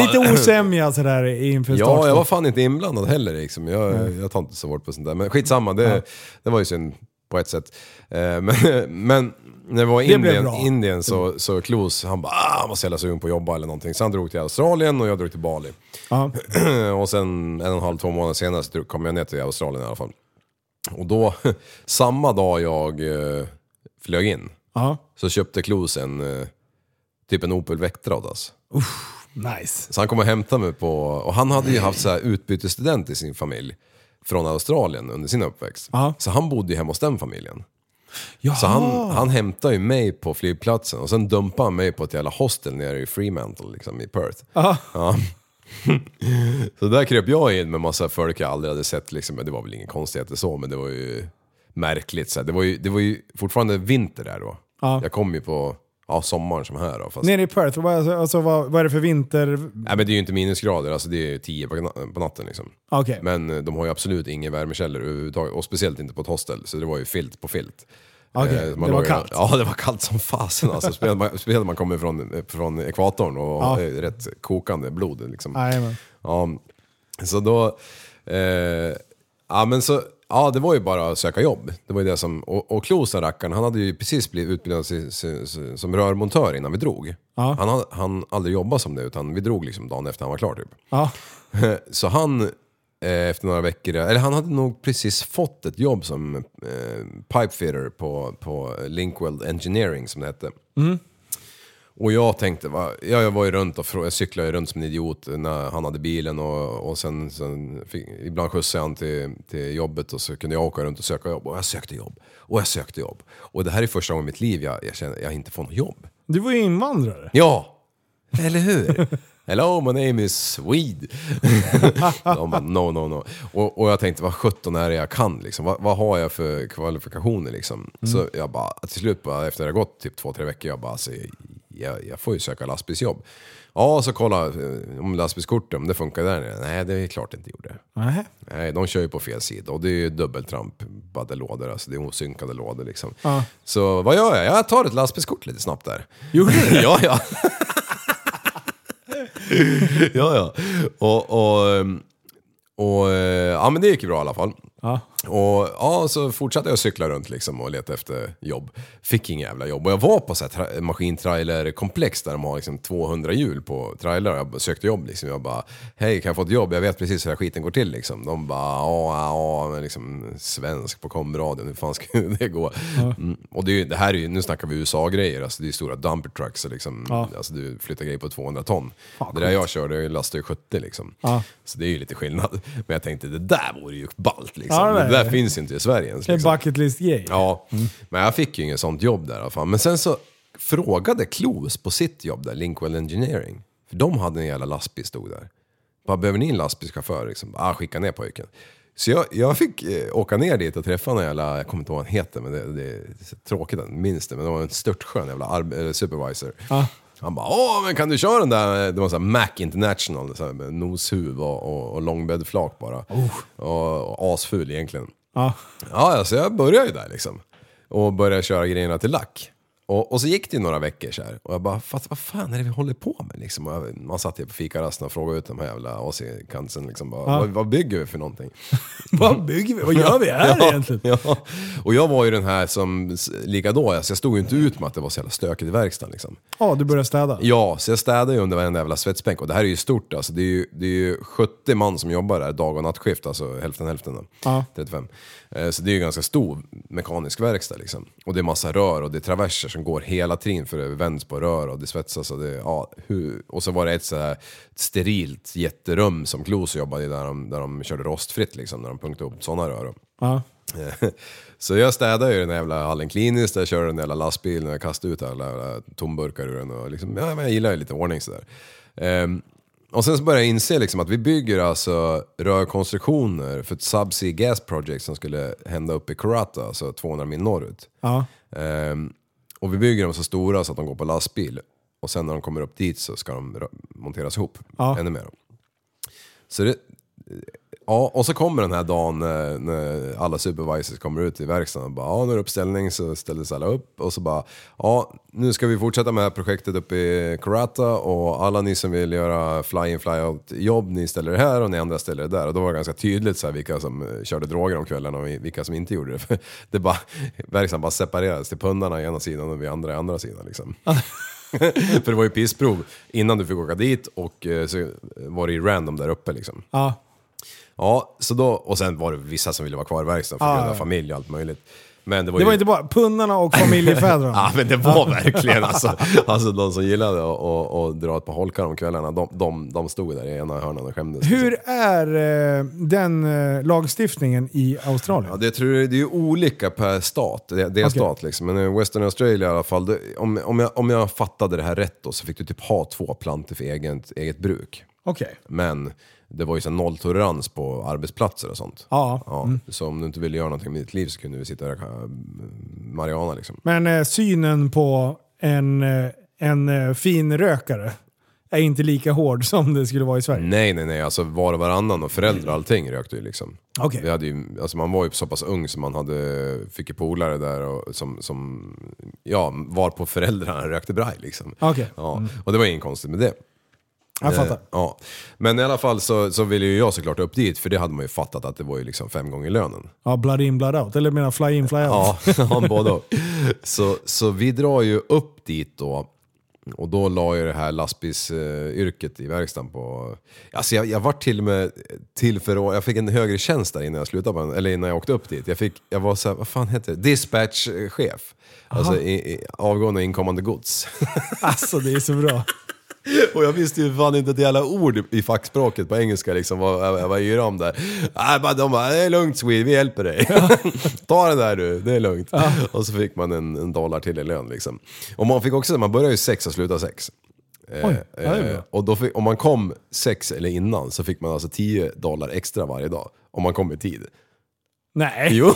Lite osämja sådär inför starten. Ja, jag var fan inte inblandad heller. Liksom. Jag, mm. jag tar inte så hårt på sånt där. Men skitsamma, det, mm. det var ju synd på ett sätt. Men... men när vi var i Indien, Indien så, så Klos, han bara, ah, han var så jävla sugen på att jobba eller någonting. Så han drog till Australien och jag drog till Bali. Och sen en och en halv, två månader senare så kom jag ner till Australien i alla fall. Och då, samma dag jag eh, flög in, aha, så köpte Klos en eh, typ en Opel Vectra åt oss. Uff, nice. Så han kom och hämtade mig på, och han hade ju haft så här utbytesstudent i sin familj från Australien under sin uppväxt. Aha. Så han bodde ju hemma hos den familjen. Jaha. Så han, han hämtade ju mig på flygplatsen och sen dumpade han mig på ett jävla hostel nere i Fremantle liksom, i Perth. Ja. Så där kröp jag in med massa folk jag aldrig hade sett liksom. Det var väl ingen konstighet så, men det var ju märkligt så. Det var ju, det var ju fortfarande vinter där då. Aha. Jag kom ju på ja, sommaren som här då, fast... Nere i Perth, alltså, vad, vad är det för vinter? Nej, men det är ju inte minusgrader, alltså det är ju tio på natten liksom. Okay. Men de har ju absolut inga värmekällor överhuvudtaget, och speciellt inte på ett hostel, så det var ju filt på filt. Okay, det var kallt. Ja, det var kallt som fasen alltså. Speciellt man, speciellt man kommer från, från ekvatorn och ja, rätt kokande blod liksom. Amen. Ja, så då eh, ja, men så ja, det var ju bara att söka jobb. Det var ju det som, och, och Klosen rackaren, han hade ju precis blivit utbildad si, si, si, som rörmontör innan vi drog. Ja. Han han aldrig jobbat som det, utan vi drog liksom dagen efter han var klar typ. Ja. Så han eh, efter några veckor, eller han hade nog precis fått ett jobb som eh, pipefitter på på Linkwell Engineering som det hette. Mm. Och jag tänkte, va, jag, jag var ju runt och jag cyklade ju runt som en idiot när han hade bilen, och, och sen, sen fick, ibland skjutsade han till, till jobbet, och så kunde jag åka runt och söka jobb. Och jag sökte jobb. Och jag sökte jobb. Och det här är första gången i mitt liv jag, jag känner jag inte får något jobb. Du var ju invandrare. Ja, eller hur? Hello, my name is Swede. De bara, no, no, no. Och, och jag tänkte, vad sjutton är det jag kan? Liksom? Vad, vad har jag för kvalifikationer? Liksom? Mm. Så jag bara, till slut, bara, efter det har gått typ två, tre veckor, jag bara säger... jag, jag får ju söka lastbilsjobb. Ja, så kolla om lastbilskorten, om det funkar där nere. Nej, det är klart det inte gjorde. Aha. Nej, de kör ju på fel sida. Och det är ju dubbeltrampade lådor. Alltså det är osynkade lådor liksom. Aha. Så vad gör jag? Jag tar ett lastbilskort lite snabbt där. Gjorde du? ja, ja. ja, ja. Och... och Och ja, men det gick ju bra i alla fall. Ja. Och ja, så fortsatte jag cykla runt liksom och leta efter jobb. Fick inga jävla jobb. Och jag var på så här tra- maskintrailerkomplex där de har liksom tvåhundra hjul på trailer. Jag sökte jobb liksom. Jag bara, hej, kan jag få ett jobb? Jag vet precis hur den här skiten går till liksom. De bara, ja, ja, liksom svensk på komradion. Hur fan ska det gå? Ja. Mm. Och det, är, det här är ju, nu snackar vi U S A-grejer. Alltså det är stora dumper trucks liksom. Ja. Alltså du flyttar grejer på tvåhundra ton. Fan, det där jag körde lastade ju sjuttio liksom. Ja. Så det är ju lite skillnad. Men jag tänkte, det där vore ju ballt liksom. Ja, det där finns ju inte i Sverige ens. Det är liksom. Bucket list grej. Ja, mm. Men jag fick ju inget sånt jobb där i alla fall. Men sen så frågade Klos på sitt jobb där, Linkwell Engineering. För de hade en jävla lastbil stod där. Bara, behöver ni en lastbilschaufför? Liksom, ah, skicka ner pojken. Så jag, jag fick eh, åka ner dit och träffa en jävla, jag kommer inte ihåg vad han heter, men det, det är tråkigt, minns det. Men det var en störtskön jävla arb- supervisor. Ah. Han bara, åh, men kan du köra den där? Det var så här Mac International, så här med noshuv och, och, och långbäddflak bara. Oh. Och, och asful egentligen. Ah. Ja, så jag började ju där liksom. Och började köra grejerna till lack. Och, och så gick det några veckor så här. Och jag bara, fast vad fan är det vi håller på med? Liksom, och jag, man satt ju på fikarasten och frågade ut de här jävla A C-kansen. Liksom, bara, ah. vad, vad bygger vi för någonting? Vad bygger vi? Vad gör vi här ja, egentligen? Ja. Och jag var ju den här som, lika då, alltså, jag stod ju inte ut med att det var så jävla stökigt i verkstaden. Ja, liksom. ah, du började städa? Ja, så jag städade ju under varenda jävla svetsbänk. Och det här är ju stort. Alltså, det är ju, det är ju sjuttio man som jobbar där, dag- och nattskift. Alltså hälften, hälften. Ah. trettiofem. Så det är ju ganska stor mekanisk verkstad. Liksom. Och det är massa rör och det är traverser som går hela tiden för det vänds på rör och det svetsas. Och, det, ja, hur, och så var det ett så här sterilt jätterum som Klos jobbade i där de, där de körde rostfritt liksom, när de punktade upp sådana rör. Uh-huh. Så jag städade ju den här jävla hallen kliniskt, där jag körde den jävla lastbilen och jag kastade ut alla jävla tomburkar ur den. Och liksom, ja, men jag gillar ju lite ordning sådär. Um, Och sen så började jag inse liksom att vi bygger alltså rörkonstruktioner för ett subsea gas project som skulle hända upp i Karratha, alltså tvåhundra mil norrut. Ja. Um, och vi bygger dem så stora så att de går på lastbil. Och sen när de kommer upp dit så ska de rö- monteras ihop ja. Ännu mer. Så det, ja, och så kommer den här dagen när, när alla supervisors kommer ut i verkstaden och bara, ja, nu är det uppställning, så ställdes alla upp och så bara, ja, nu ska vi fortsätta med det här projektet uppe i Karratha och alla ni som vill göra fly-in, fly-out-jobb, ni ställer det här och ni andra ställer det där. Och då var det ganska tydligt så här, vilka som körde droger om kvällen och vilka som inte gjorde det. För det bara, verksamheten bara separerades till pundarna i ena sidan och vi andra i andra sidan liksom. För det var ju pissprov innan du fick åka dit och så var det ju random där uppe liksom. Ja. Ja, så då, och sen var det vissa som ville vara kvar i verkstaden för ah, grund av familj och allt möjligt. Men det var, det ju... var inte bara punnarna och familjefäderna. Ja, men det var verkligen alltså, alltså de som gillade att och, och dra ett par holkar om kvällarna, de, de, de stod där i ena hörnan och skämdes. Hur är eh, den eh, lagstiftningen i Australien? Ja, det, tror jag, det är ju olika per stat, det, det är okay. Stat liksom. Men i Western Australia i alla fall, det, om, om, jag, om jag fattade det här rätt då, så fick du typ ha två planter för eget, eget bruk. Okej. Okay. Men... det var ju så nolltolerans på arbetsplatser och sånt. Ja. Ja. Mm. Så om du inte ville göra någonting med ditt liv så kunde vi sitta där marijuana liksom. Men eh, synen på en, en fin rökare är inte lika hård som det skulle vara i Sverige. Nej, nej, nej. Alltså var och varannan och föräldrar och allting rökte ju liksom. Okay. Vi hade ju, alltså man var ju så pass ung som man hade, fick ju polare där och som, som ja, var på föräldrarna rökte braj liksom. Okay. Ja. Mm. Och det var ingen konstigt med det. Jag fattar. Ja. Men i alla fall så, så ville ju jag såklart upp dit, för det hade man ju fattat att det var ju liksom fem gånger lönen. Ja, blood in, blood out. Eller menar fly in, fly out. Ja, ja båda. Så, så vi drar ju upp dit då. Och då la ju det här lastbilsyrket i verkstaden på... Alltså jag, jag var till med till för... Jag fick en högre tjänst där innan jag slutade på, eller innan jag åkte upp dit. Jag, fick, jag var så här, vad fan heter det? Dispatchchef. Alltså i, i, avgående och inkommande gods. Alltså det är så bra. Och jag visste ju fan inte ett jävla ord i fackspråket på engelska liksom. Vad, vad gör de där? Nej, bara de bara, det är lugnt Swede, vi hjälper dig. Ta det där du, det är lugnt. Och så fick man en, en dollar till i lön liksom. Och man fick också, man började ju sex och slutade sex. Oj, eh, eh, och då fick, om man kom sex eller innan så fick man alltså tio dollar extra varje dag. Om man kom i tid. Nej. Jo.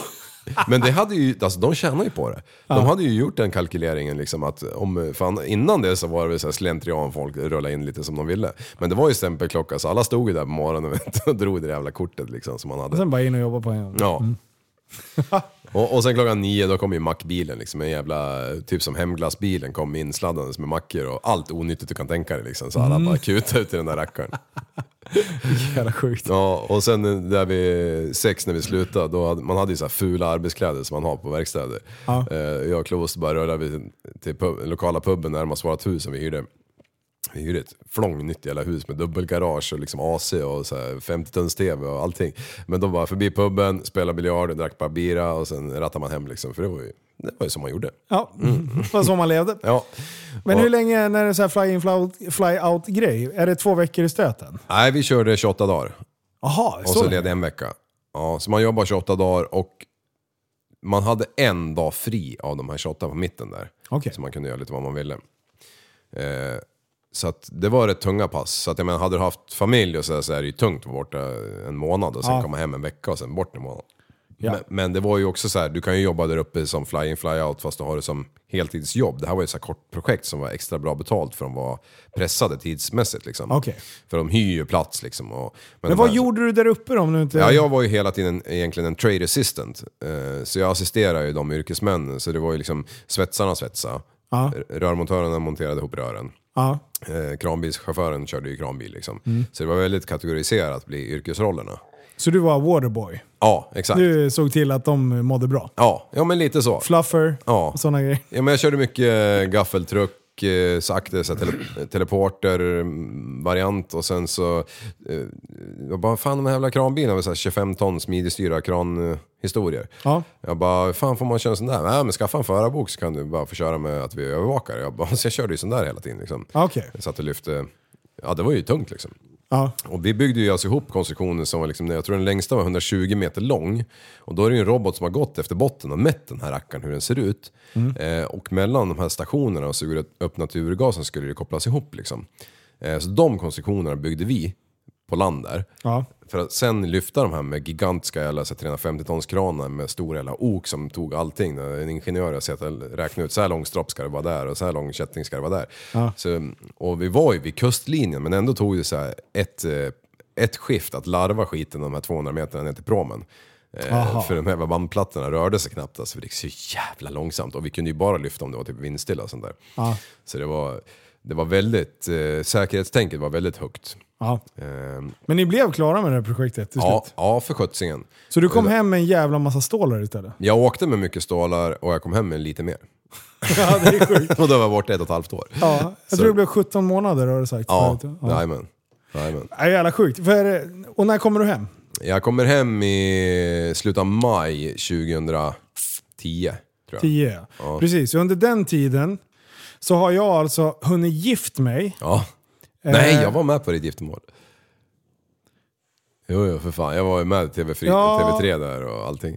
Men det hade ju, alltså, de tjänar ju på det. De ja. hade ju gjort den kalkyleringen liksom, att om, fan, innan det så var det så här slentrian, folk rullade in lite som de ville. Men det var ju stämpelklocka, så alla stod ju där på morgonen och drog det jävla kortet liksom, som man hade. Och sen bara in och jobba på en gång. Ja. Mm. och, och sen klockan nio då kom ju mackbilen liksom, en jävla typ som hemglasbilen kom insladdandes med mackor och allt onyttigt du kan tänka dig liksom, så alla mm. bara kutade ut i den där rackaren. Jävla sjukt. Ja, och sen där vi sex när vi slutade då hade, man hade ju så här fula arbetskläder som man har på verkstäder. Ja. Eh, jag och Klos bara rörde vi till pub, lokala pubben närmast vårt hus som vi hyrde. Vi hyrde ett flångnytt jävla hus med dubbelgarage och liksom A C och så här femtio tums T V och allting. Men de var förbi pubben, spelade biljard, drack bara bira och sen rattade man hem liksom, för det var ju, det var ju som man gjorde. Ja, mm. det var som man levde. Ja. Men och, hur länge när det är så här fly-in, fly-out, fly-out grej? Är det två veckor i stöten? Nej, vi körde tjugoåtta dagar. Aha, så. Och så led det en vecka. Ja, så man jobbar tjugoåtta dagar och man hade en dag fri av de här tjugoåtta på mitten där. Okay. Så man kunde göra lite vad man ville. Eh, Så att det var ett tunga pass. Så att jag menar, hade du haft familj och så där, så är det ju tungt att borta en månad och sen ja. komma hem en vecka och sen bort en månad. Ja. Men, men det var ju också så här, du kan ju jobba där uppe som fly-in, fly-out fast du har det som heltidsjobb. Det här var ju ett så här kort projekt som var extra bra betalt för de var pressade tidsmässigt liksom. Okay. För de hyr ju plats liksom. Och, men men vad här, gjorde du där uppe då? Om du inte... Ja, jag var ju hela tiden egentligen en trade assistant. Uh, så jag assisterade ju de yrkesmännen. Så det var ju liksom svetsarna svetsa. Ja. Rörmontörerna monterade ihop rören. Ja. Eh, kranbilschauffören körde ju kranbil liksom. Mm. Så det var väldigt kategoriserat bli yrkesrollerna. Så du var waterboy? Ja, exakt. Du såg till att de mådde bra? Ja, ja men lite så. Fluffer ja. och sådana grejer? Ja, men jag körde mycket gaffeltruck, sakte så tele- teleporter variant och sen så jag bara, fan de här jävla kranbilarna med så här tjugofem ton smidigstyra kranhistorier. Ja. Jag bara, fan får man köra sån där? Nej men skaffa en förarbok så kan du bara få köra med att vi övervakar. Jag bara, så jag körde ju sån där hela tiden liksom. Okay. Så att det lyfte, ja det var ju tungt liksom. Ja. Och vi byggde ju alltså ihop konstruktionen som var liksom, jag tror den längsta var etthundratjugo meter lång och då är det ju en robot som har gått efter botten och mätt den här rackaren hur den ser ut mm. eh, och mellan de här stationerna och så upp naturgasen skulle det kopplas ihop liksom. eh, så de konstruktionerna byggde vi på land där ja. För att sen lyfta de här med gigantiska jävla trehundrafemtio tons kranar med stora jävla ok som tog allting. En ingenjör har sett att räkna ut så här lång stropp ska det vara där och så här lång kätting ska det vara där. Ja. Så, och vi var ju vid kustlinjen men ändå tog det så här ett, ett skift att larva skiten de här tvåhundra meterna ner till promen. Aha. För de här bandplattorna rörde sig knappt alltså, för det gick så jävla långsamt och vi kunde ju bara lyfta om det var typ vindstilla och sånt där. Ja. Så det var... Det var väldigt, eh, säkerhetstänket var väldigt högt. Ja. Ehm. Men ni blev klara med det här projektet till ja, slut? Ja, för skötsingen. Så du kom det... hem med en jävla massa stålar istället? Jag åkte med mycket stålar och jag kom hem med lite mer. Ja, det är sjukt. Och då var jag borta ett och ett halvt år. Ja, jag Så. tror det blev sjutton månader har du sagt. Ja, jajamän. Jajamän. Ja, jävla sjukt. För, och när kommer du hem? Jag kommer hem i slutet av maj tjugotio. Tror jag. tio Ja. Precis, under den tiden... Så har jag alltså hunnit gift mig. Ja. Eh, Nej, jag var med på ditt giftermål. Jo, jo, för fan. Jag var med i T V fri, ja, T V tre där och allting.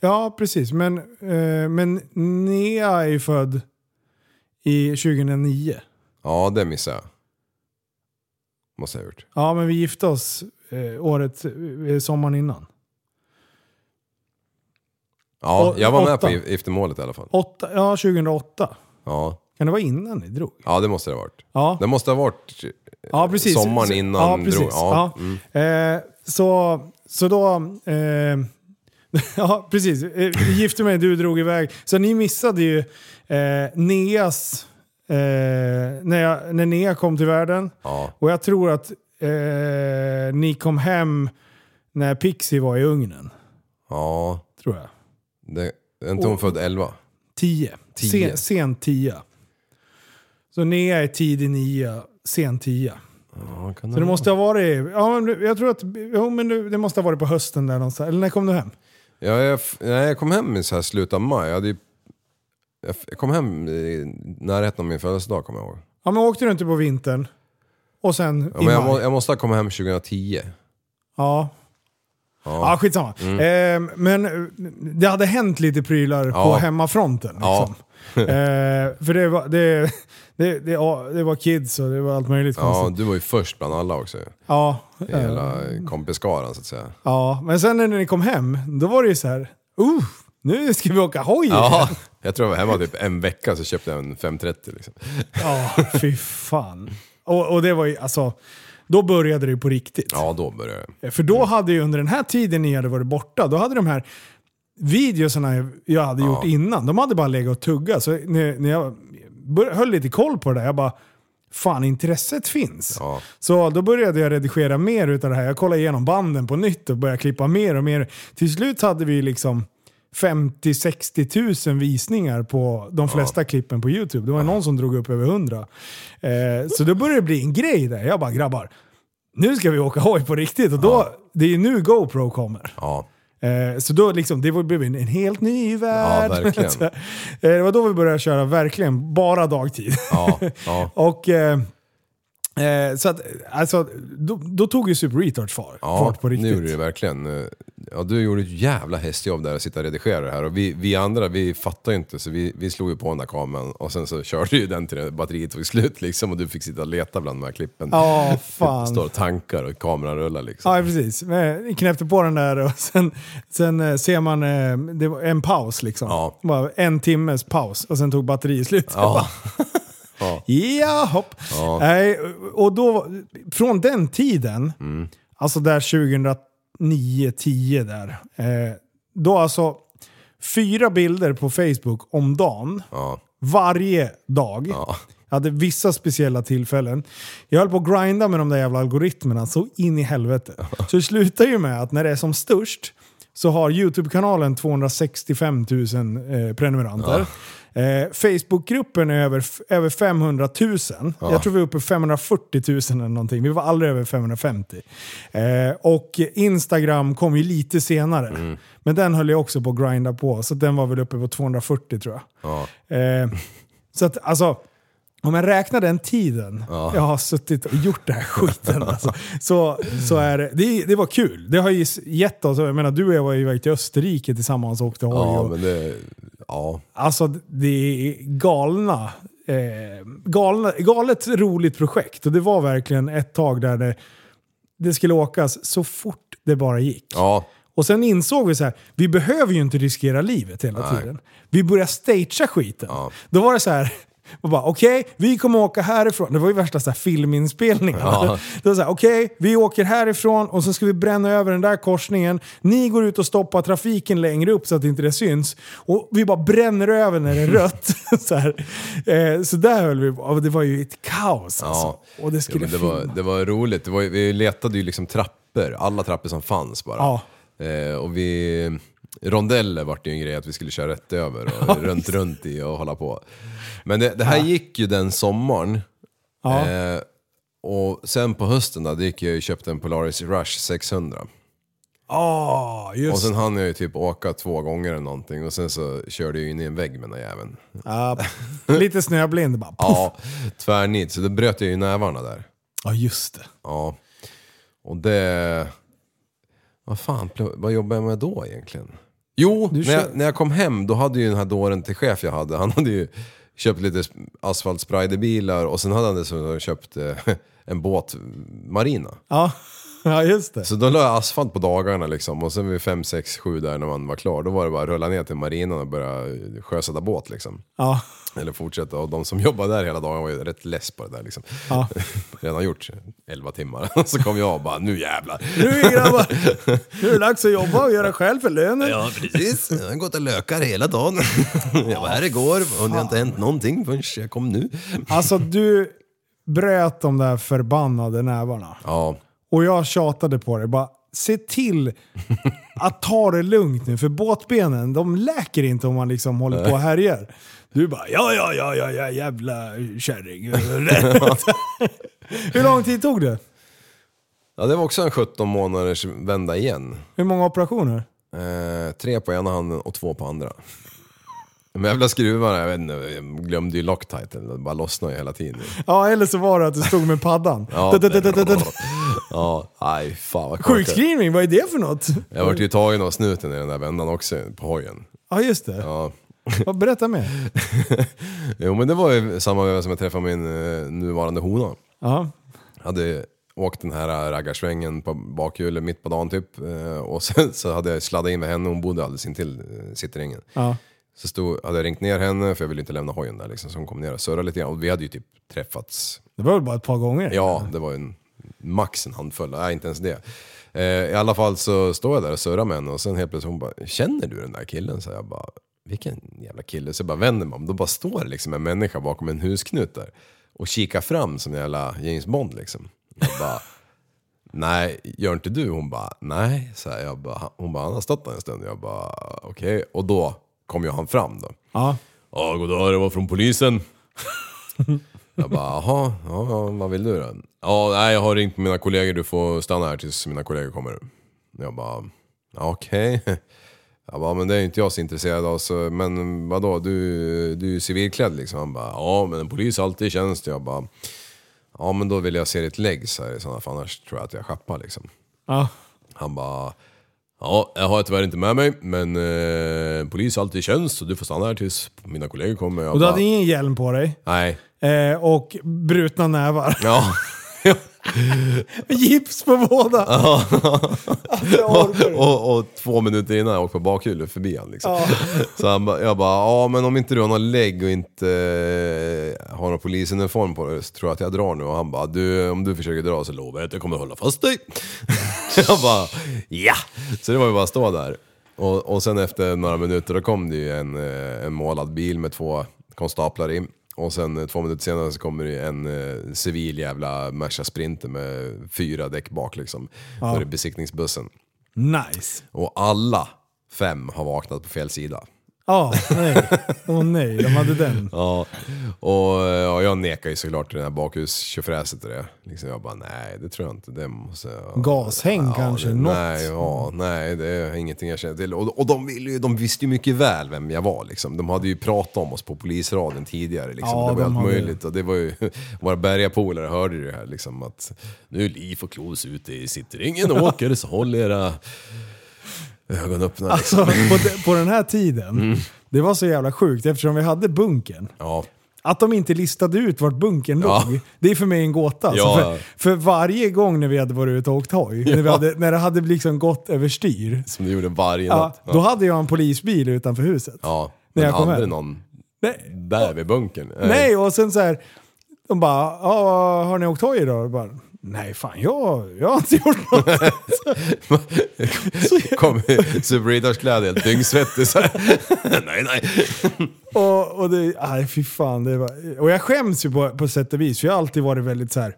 Ja, precis. Men, eh, men Nea är ju född i tjugohundranio. Ja, det missade jag. Måste jag ha gjort. Ja, men vi gifte oss eh, året, eh, sommaren innan. Ja, jag var med på giftermålet i alla fall. Åtta, ja, tjugohundraåtta. Ja. Kan det vara innan ni drog? Ja, det måste det ha varit. Ja. Det måste ha varit ja, sommaren innan ja, ni drog. Ja, ja. Mm. Eh, så, så då... Eh, ja, precis. Eh, gifte mig, du drog iväg. Så ni missade ju eh, Neas... Eh, när, jag, när Nea kom till världen. Ja. Och jag tror att eh, ni kom hem när Pixie var i ugnen. Ja. Tror jag. Det, är inte hon född elva? Tio. Sen, sen tia. Så Nea är tidig nia, sen tia. Ja, kan det så det måste ha varit... Ja, men jag tror att... Ja, men det måste ha varit på hösten där någonstans. Eller när kom du hem? Ja, jag, jag kom hem i så här slutet av maj. Jag, hade ju, jag kom hem i närheten av min födelsedag, kommer jag ihåg. Ja, men åkte du inte på vintern? Och sen ja, men jag, må, jag måste ha kommit hem tjugohundratio. Ja, Ja, ja skitsamma. Mm. Eh, men det hade hänt lite prylar ja. på hemmafronten. Liksom. Ja. eh, för det var, det, det, det, ja, det var kids och det var allt möjligt. Ja, konstigt. Du var ju först bland alla också. Ja. Hela eh. kompiskaran så att säga. Ja, men sen när ni kom hem, då var det ju så här... Uh, Nu ska vi åka hoj. Ja, jag tror det var typ en vecka så köpte jag en fem trettio liksom. Ja, fy fan. Och, och det var ju, alltså, då började det ju på riktigt. Ja, då började det. För då hade ju under den här tiden ni hade varit borta, då hade de här videorna jag hade gjort ja. innan, de hade bara legat och tugga. Så när, när jag bör, höll lite koll på det där, jag bara, fan, intresset finns. Ja. Så då började jag redigera mer utav det här. Jag kollade igenom banden på nytt och började klippa mer och mer. Till slut hade vi liksom femtio till sextio tusen visningar på de flesta ja. klippen på Youtube. Det var ja. någon som drog upp över hundra. Eh, så då började det bli en grej där. Jag bara, grabbar, nu ska vi åka hoj på riktigt. Och då, ja. det är ju nu GoPro kommer. Ja. Eh, så då liksom, det blev en helt ny värld. Ja, verkligen. så, eh, det var då vi började köra verkligen bara dagtid. Ja. Ja. Och... Eh, Eh, så att, alltså, då, då tog ju Super Retouch fart, ja, fart på riktigt. Ja, nu är det verkligen. Ja, du gjorde ett jävla hästjobb där att sitta och redigera det här. Och vi, vi andra, vi fattar ju inte. Så vi, vi slog ju på den där kameran. Och sen så körde ju den till det, batteriet tog slut liksom. Och du fick sitta och leta bland de här klippen. Ja, fan. Står tankar och kameran rullar liksom. Ja, precis. Vi knäppte på den där. Och sen, sen ser man det var en paus liksom. Ja. Bara en timmes paus. Och sen tog batteriet slut. Ja. Ja, ja, hopp. Ja. Äh, och då, från den tiden, mm. alltså där tjugohundranio tio där, eh, då alltså fyra bilder på Facebook om dagen, ja. varje dag. Ja. Jag hade vissa speciella tillfällen. Jag höll på att grinda med de där jävla algoritmerna så in i helvete. Ja. Så det slutar ju med att när det är som störst så har Youtube-kanalen tvåhundrasextiofem tusen eh, prenumeranter. Ja. Eh, Facebookgruppen är över, f- över femhundratusen. Ja. Jag tror vi är uppe i femhundrafyrtio tusen eller någonting. Vi var aldrig över femhundrafemtio. Eh, och Instagram kom ju lite senare. Mm. Men den höll jag också på att grinda på. Så den var väl uppe på tvåhundrafyrtio tror jag. Ja. Eh, så att alltså... Om jag räknar den tiden ja. jag har suttit och gjort det här skiten alltså, så, så är det, det, det var kul. Det har ju gett oss, jag menar du och jag var ju iväg till Österrike tillsammans och åkte hoj. Ja, men det, ja. Alltså det är galna, eh, galna, galet roligt projekt. Och det var verkligen ett tag där det, det skulle åkas så fort det bara gick. Ja. Och sen insåg vi så här, vi behöver ju inte riskera livet hela Nej. tiden. Vi börjar stagea skiten. Ja. Då var det så här... Och bara, okej, okay, vi kommer åka härifrån. Det var ju värsta så här filminspelningen. Ja. Det var så här, okej, okay, vi åker härifrån och så ska vi bränna över den där korsningen. Ni går ut och stoppar trafiken längre upp så att inte det syns. Och vi bara bränner över när det är rött. så, här. Eh, så där höll vi på. Det var ju ett kaos. Alltså. Ja. Och det, skulle ja, det, var, det var roligt. Det var, vi letade ju liksom trappor. Alla trappor som fanns bara. Ja. Eh, och vi... Rondeller var det ju en grej att vi skulle köra rätt över och runt runt i och hålla på. Men det, det här ja. gick ju den sommaren. Ja. Eh, och sen på hösten då, det gick jag ju köpte en Polaris Rush sexhundra. Ja, oh, just. Och sen hann jag ju typ åka två gånger eller någonting och sen så körde jag ju in i en vägg med den jäveln. Ja, lite snöblind bara. Puff. Ja, tvärnit. Så då bröt jag ju nävarna där. Ja, just det. Ja. Och det... Vad fan, vad jobbar jag med då egentligen? Jo, när jag, när jag kom hem då hade ju den här dåren till chef jag hade. Han hade ju köpt lite asfaltspriderbilar och sen hade han dessutom köpt eh, en båt, Marina. Ja, ja just det. Så då la jag asfalt på dagarna liksom och sen vid fem, sex, sju där när man var klar då var det bara att rulla ner till Marina och börja sjösätta båt liksom. Ja. Eller fortsätta. Och de som jobbade där hela dagen var ju rätt less på det där liksom. Ja. Redan gjort elva timmar. Så kom jag och bara, nu jävlar. Nu grabbar, nu är det dags att jobba och göra själv för lönen. Ja, precis. Jag har gått och lökar hela dagen. Jag var här igår och det har inte hänt någonting förrän jag kom nu. Alltså du bröt de där förbannade nävarna. Ja. Och jag tjatade på det. Bara, se till att ta det lugnt nu. För båtbenen, de läker inte om man liksom håller på och härjar. Du bara, ja, ja, ja, ja, ja jävla kärring. Hur lång tid tog det? Ja, det var också en sjutton månaders vända igen. Hur många operationer? Eh, tre på ena handen och två på andra. Men jävla skruvarna, jag vet inte, jag glömde ju Loctite. Det bara lossnade ju hela tiden. Ja, eller så var det att du stod med paddan. Ja, nej, fan vad sjukskrivning, vad är det för något? Jag vart ju tagen av snuten i den där vändan också, på hojen. Ja, just det. Ja. Vad berätta mer? Jo, men det var ju samma vecka som jag träffade min eh, nuvarande hona. Ja. Hade åkt den här raggarsvängen på bakhjulet mitt på dagen typ. Och sen så hade jag sladdat in med henne. Hon bodde alldeles intill Sitteringen. Ja. Så stod, hade jag ringt ner henne för jag ville inte lämna hojen där liksom. Så hon kom ner och surrade lite grann. Och vi hade ju typ träffats. Det var väl bara ett par gånger? Ja, det var en max en handfull. Nej, inte ens det. Eh, I alla fall så står jag där och surrar med henne. Och sen helt plötsligt hon bara, känner du den där killen? Så jag bara, vilken jävla kille? Så jag bara vänder mig om. Då bara står det liksom en människa bakom en husknut där. Och kikar fram som en jävla James Bond liksom. Jag bara, nej, gör inte du? Hon bara, nej. Så jag bara, hon bara, han har stått där en stund. Jag bara, okej. Okay. Och då kom ju han fram då. Ja. Ja, god dag, det var från polisen. Jag bara, aha, ja, vad vill du då? Ja, nej, jag har ringt mina kollegor. Du får stanna här tills mina kollegor kommer. Jag bara, okej. Okay. Jag bara, men det är inte jag så intresserad av. Så, men vadå, du, du är civilklädd liksom. Han bara, ja, men en polis alltid i tjänst. Jag bara, ja, men då vill jag se ditt lägg så här, sådana, för annars tror jag att jag schappar liksom. Ja. Han bara, ja, jag har tyvärr inte med mig, men eh, polis alltid i tjänst så du får stanna här tills mina kollegor kommer. Jag och du bara, hade ingen hjälm på dig? Nej. Eh, och brutna nävar. Ja. Gips på båda. Ja. och, och, och två minuter innan jag åkte på bakhjulet förbi han liksom. Ja. Så han ba, jag bara, ja men om inte du har någon lägg och inte eh, har någon polisuniform på dig så tror jag att jag drar nu. Och han bara, du, om du försöker dra så lovar jag att jag kommer att hålla fast dig. Jag bara, ja. Så det var ju bara att stå där. Och, och sen efter några minuter då kom det ju en, en målad bil med två konstaplar i. Och sen två minuter senare så kommer det en eh, civil jävla Merca Sprinter med fyra däck bak liksom. Ja. Då är det besiktningsbussen. Nice. Och alla fem har vaknat på fel sida. Ja, oh, nej. Åh oh, nej, de hade den. Ja, och, och jag nekar ju såklart till den här bakhus-tjofräset och det. Liksom jag bara, nej det tror jag inte. Det måste jag... Gashäng ja, kanske, det, något. Nej, ja, nej, det är ingenting jag känner till. Och, och de, ville, de visste ju mycket väl vem jag var liksom. De hade ju pratat om oss på polisraden tidigare liksom. Ja, det var de allt möjligt. Och det var ju, våra bergapolare hörde ju det här liksom. Att nu är Leif och Klos ute i Sitteringen och åker så håll era... Ögonöppnare. Alltså, på, de, på den här tiden, mm. det var så jävla sjukt eftersom vi hade bunken. Ja. Att de inte listade ut vart bunken ja. låg, det är för mig en gåta. Ja. Alltså, för, för varje gång när vi hade varit ute och åkt hoj, ja. när, vi hade, när det hade liksom gått överstyr. Som det gjorde varje ja, natt. Ja. Då hade jag en polisbil utanför huset. Ja, men när jag hade någon nej. där vid bunken. Nej. nej, och sen så här, de bara, ja, har ni åkt hoj idag? Och bara... Nej fan, jag, jag har inte gjort något. Så kom Super Retouch kläder helt dyngsvettig så här. Nej, nej. och, och det, nej fy fan. Det var, och jag skäms ju på, på sätt och vis. För jag har alltid varit väldigt så här.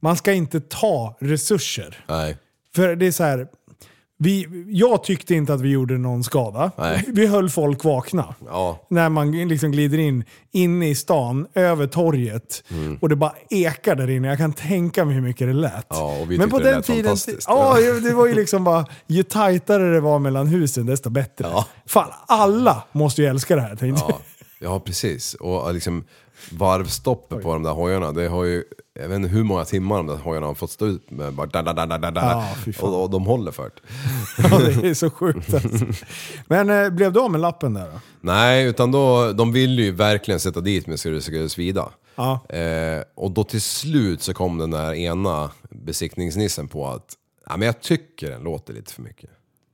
Man ska inte ta resurser. Nej. För det är så här. Vi, jag tyckte inte att vi gjorde någon skada. Nej. Vi höll folk vakna. Ja. När man liksom glider in inne i stan, över torget mm. och det bara ekar där inne. Jag kan tänka mig hur mycket det lät. Ja, och vi men på den tiden ja, det var ju liksom bara ju tajtare det var mellan husen desto bättre. Ja. Fan, alla måste ju älska det här tänkte jag. Ja, precis. Och liksom varvstoppet på de där hojarna, det har ju jag vet inte hur många timmar de där hojarna har fått stå ut med bara da, da, da, da, da. Ah, och, och de håller för det. Ja, det är så sjukt alltså. Men eh, blev du av med lappen där då? Nej, utan då, de ville ju verkligen sätta dit mig så det skulle svida. Ah. Eh, och då till slut så kom den där ena besiktningsnissen på att ja, men jag tycker den låter lite för mycket.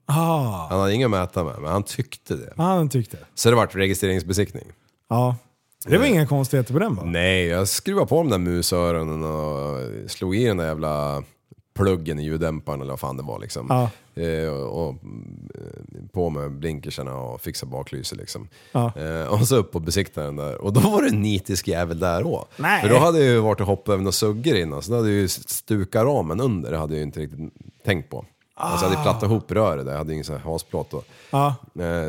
Ah. Han hade inga mäta med, men han tyckte det. Ah, han tyckte. Så det var registreringsbesiktning. Ja. Det var inga konstigheter på den va? Nej, jag skruvade på de där musöronen och slog i den där jävla pluggen i ljuddämparen eller vad fan det var liksom. Ja. E- och, och på med blinkersarna och fixa baklyser liksom. Ja. E- och så upp på besiktaren där. Och då var det en nitisk jävel där då. Nej. För då hade jag ju varit och hoppat över och suggor innan. Så då hade jag ju stukat ramen under. Det hade jag ju inte riktigt tänkt på. Ah. Alltså jag hade platta ihop röret där. Jag hade ingen sån här hasplåt då. Ah.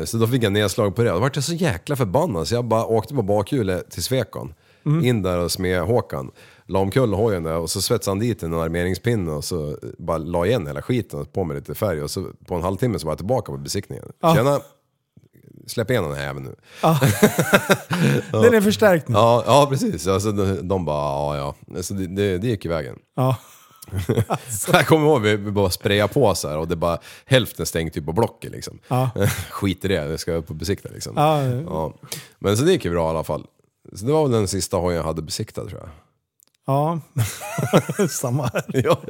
Så då fick jag nedslag på det. Då var jag så jäkla förbannad. Så jag bara åkte på bakhjulet till Svekon. Mm. In där och smed Håkan. La omkull hojen där. Och så svetsade han dit en armeringspinne. Och så bara la igen hela skiten. Och på med lite färg. Och så på en halvtimme så var jag tillbaka på besiktningen. Ah. Tjena. Släpp igen den här även nu. Ah. Den är förstärkt nu. Ja, ja precis. Alltså, de, de bara ja ja. Så det, det, det gick i vägen. Ja. Ah. Alltså. Jag kommer ihåg, vi bara sprayar på så här och det bara hälften stängt typ på blocket liksom. Ja. Skit i det, det ska jag på besikta liksom. Ja, ja. Ja. Men så det gick ju bra i alla fall. Så det var väl den sista hojen jag hade besiktat tror jag. Ja, samma här. Ja.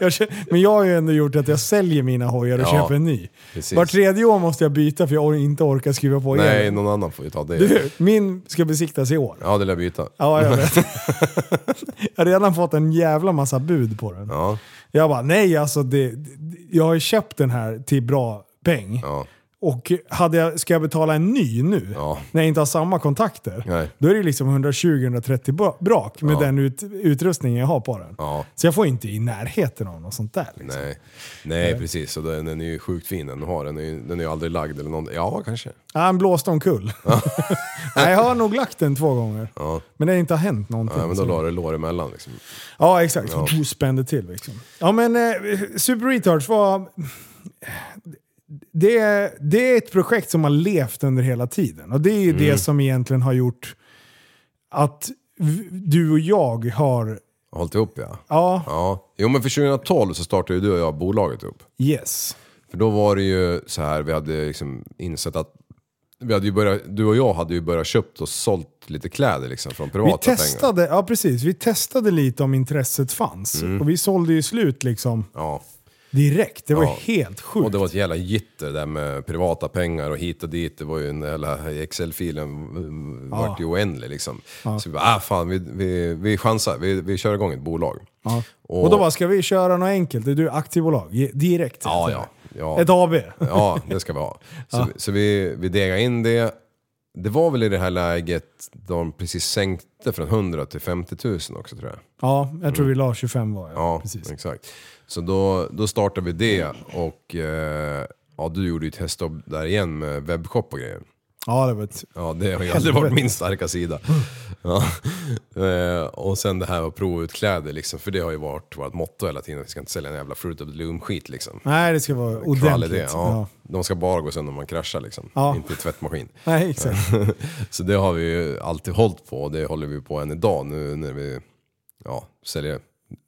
Jag köper, men jag har ju ändå gjort att jag säljer mina hojar och ja, köper en ny. Precis. Var tredje år måste jag byta för jag inte orkar skriva på igen. Nej, någon annan får ju ta det. Du, min ska besiktas i år. Ja, det lär byta. Ja, jag vet. Jag har redan fått en jävla massa bud på den. Ja. Jag bara, nej alltså, det, jag har ju köpt den här till bra peng. Ja. Och hade jag, ska jag betala en ny nu ja. när jag inte har samma kontakter nej. Då är det liksom hundratjugo till hundratrettio brak med ja. den ut, utrustningen jag har på den ja. Så jag får inte i närheten av något sånt där liksom. Nej, nej precis. Så den, den är ju sjukt fin den har. Den är ju den är aldrig lagd eller någon. Ja kanske ja, en blåste omkull ja. Nej, jag har nog lagt den två gånger ja. Men det har inte hänt någonting ja, men då la det lår emellan liksom. Ja exakt ja. Du spände till liksom. Ja men eh, Super Retouch var Det, det är ett projekt som har levt under hela tiden. Och det är ju mm. det som egentligen har gjort att v- du och jag har... Hållit ihop, ja. Ja. ja. Jo, men för tjugohundratolv så startade ju du och jag bolaget upp. Yes. För då var det ju så här, vi hade liksom insett att... Vi hade ju börjat, du och jag hade ju börjat köpt och sålt lite kläder liksom från privata pengar. Vi testade, ja precis. Vi testade lite om intresset fanns. Mm. Och vi sålde ju slut liksom... Ja. Direkt, det var ja. helt sjukt. Och det var ett jävla gitter där med privata pengar och hit och dit. Det var ju en jävla Excel-filen ja. vart ju oändlig liksom. Ja. Så vi bara, ah fan, vi, vi, vi chansar. Vi, vi kör igång ett bolag. Ja. Och, och då bara, ska vi köra något enkelt? Är du aktiebolag? Direkt? Ja, ja, ja. Ett A B? Ja, det ska vi ha. Så, ja. så vi, vi degade in det. Det var väl i det här läget de precis sänkte från hundra till femtio tusen också tror jag. Ja, jag tror mm. vi la tjugofem var jag. Ja, precis. Exakt. Så då, då startade vi det och eh, ja, du gjorde ju ett hästjobb där igen med webbshop och grejer. Ja, det var ett... Ja, det har ju aldrig varit min starka sida. Ja. Eh, och sen det här att prova ut kläder liksom, för det har ju varit vårt motto hela tiden. Vi ska inte sälja en jävla Fruit of the Loom-skit liksom. Nej, det ska vara ordentligt. Kvalitet, ja. Ja. De ska bara gå sen när man kraschar liksom, ja. inte i tvättmaskin. Nej, exakt. Så det har vi ju alltid hållit på och det håller vi på än idag nu när vi ja, säljer...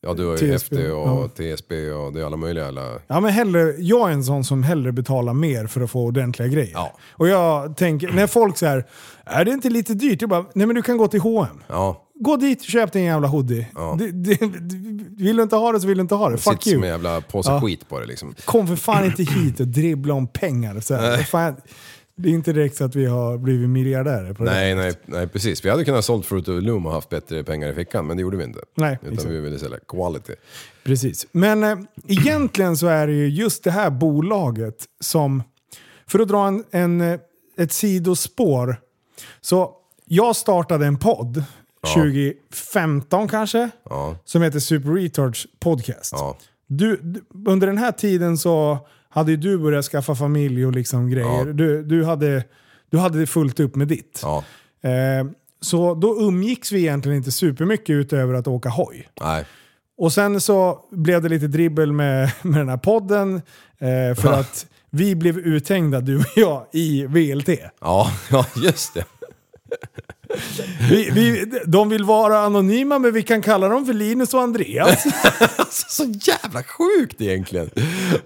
Ja, du har ju T S B. F D och ja. T S B och det är alla möjliga. Alla... Ja, men hellre, jag är en sån som hellre betalar mer för att få ordentliga grejer. Ja. Och jag tänker, när folk så här, är det inte lite dyrt? Jag bara, nej men du kan gå till H och M. Ja. Gå dit och köp din jävla hoodie. Ja. Du, du, du, vill du inte ha det så vill du inte ha det. Fuck you. Som en jävla påse ja. skit på det liksom. Kom för fan inte hit och dribbla om pengar. Så här. Fan... Det är inte direkt så att vi har blivit miljardärer på det. Nej, nej, nej, precis. Vi hade kunnat sålt Fruit of the Loom och haft bättre pengar i fickan, men det gjorde vi inte. Nej, utan exakt. Vi ville sälja quality. Precis. Men äh, egentligen så är det ju just det här bolaget som, för att dra en, en, ett sidospår, så jag startade en podd ja. tjugo femton kanske, ja. som heter Super Retards Podcast. Ja. Du, under den här tiden så... Hade ju du börjat skaffa familj och liksom grejer. Ja. Du, du, hade, du hade fullt upp med ditt. Ja. Eh, så då umgicks vi egentligen inte supermycket utöver att åka hoj. Nej. Och sen så blev det lite dribbel med, med den här podden. Eh, för att vi blev uthängda, du och jag, i V L T. Ja, ja just det. Vi, vi, de vill vara anonyma, men vi kan kalla dem för Linus och Andreas. Alltså, så jävla sjukt egentligen.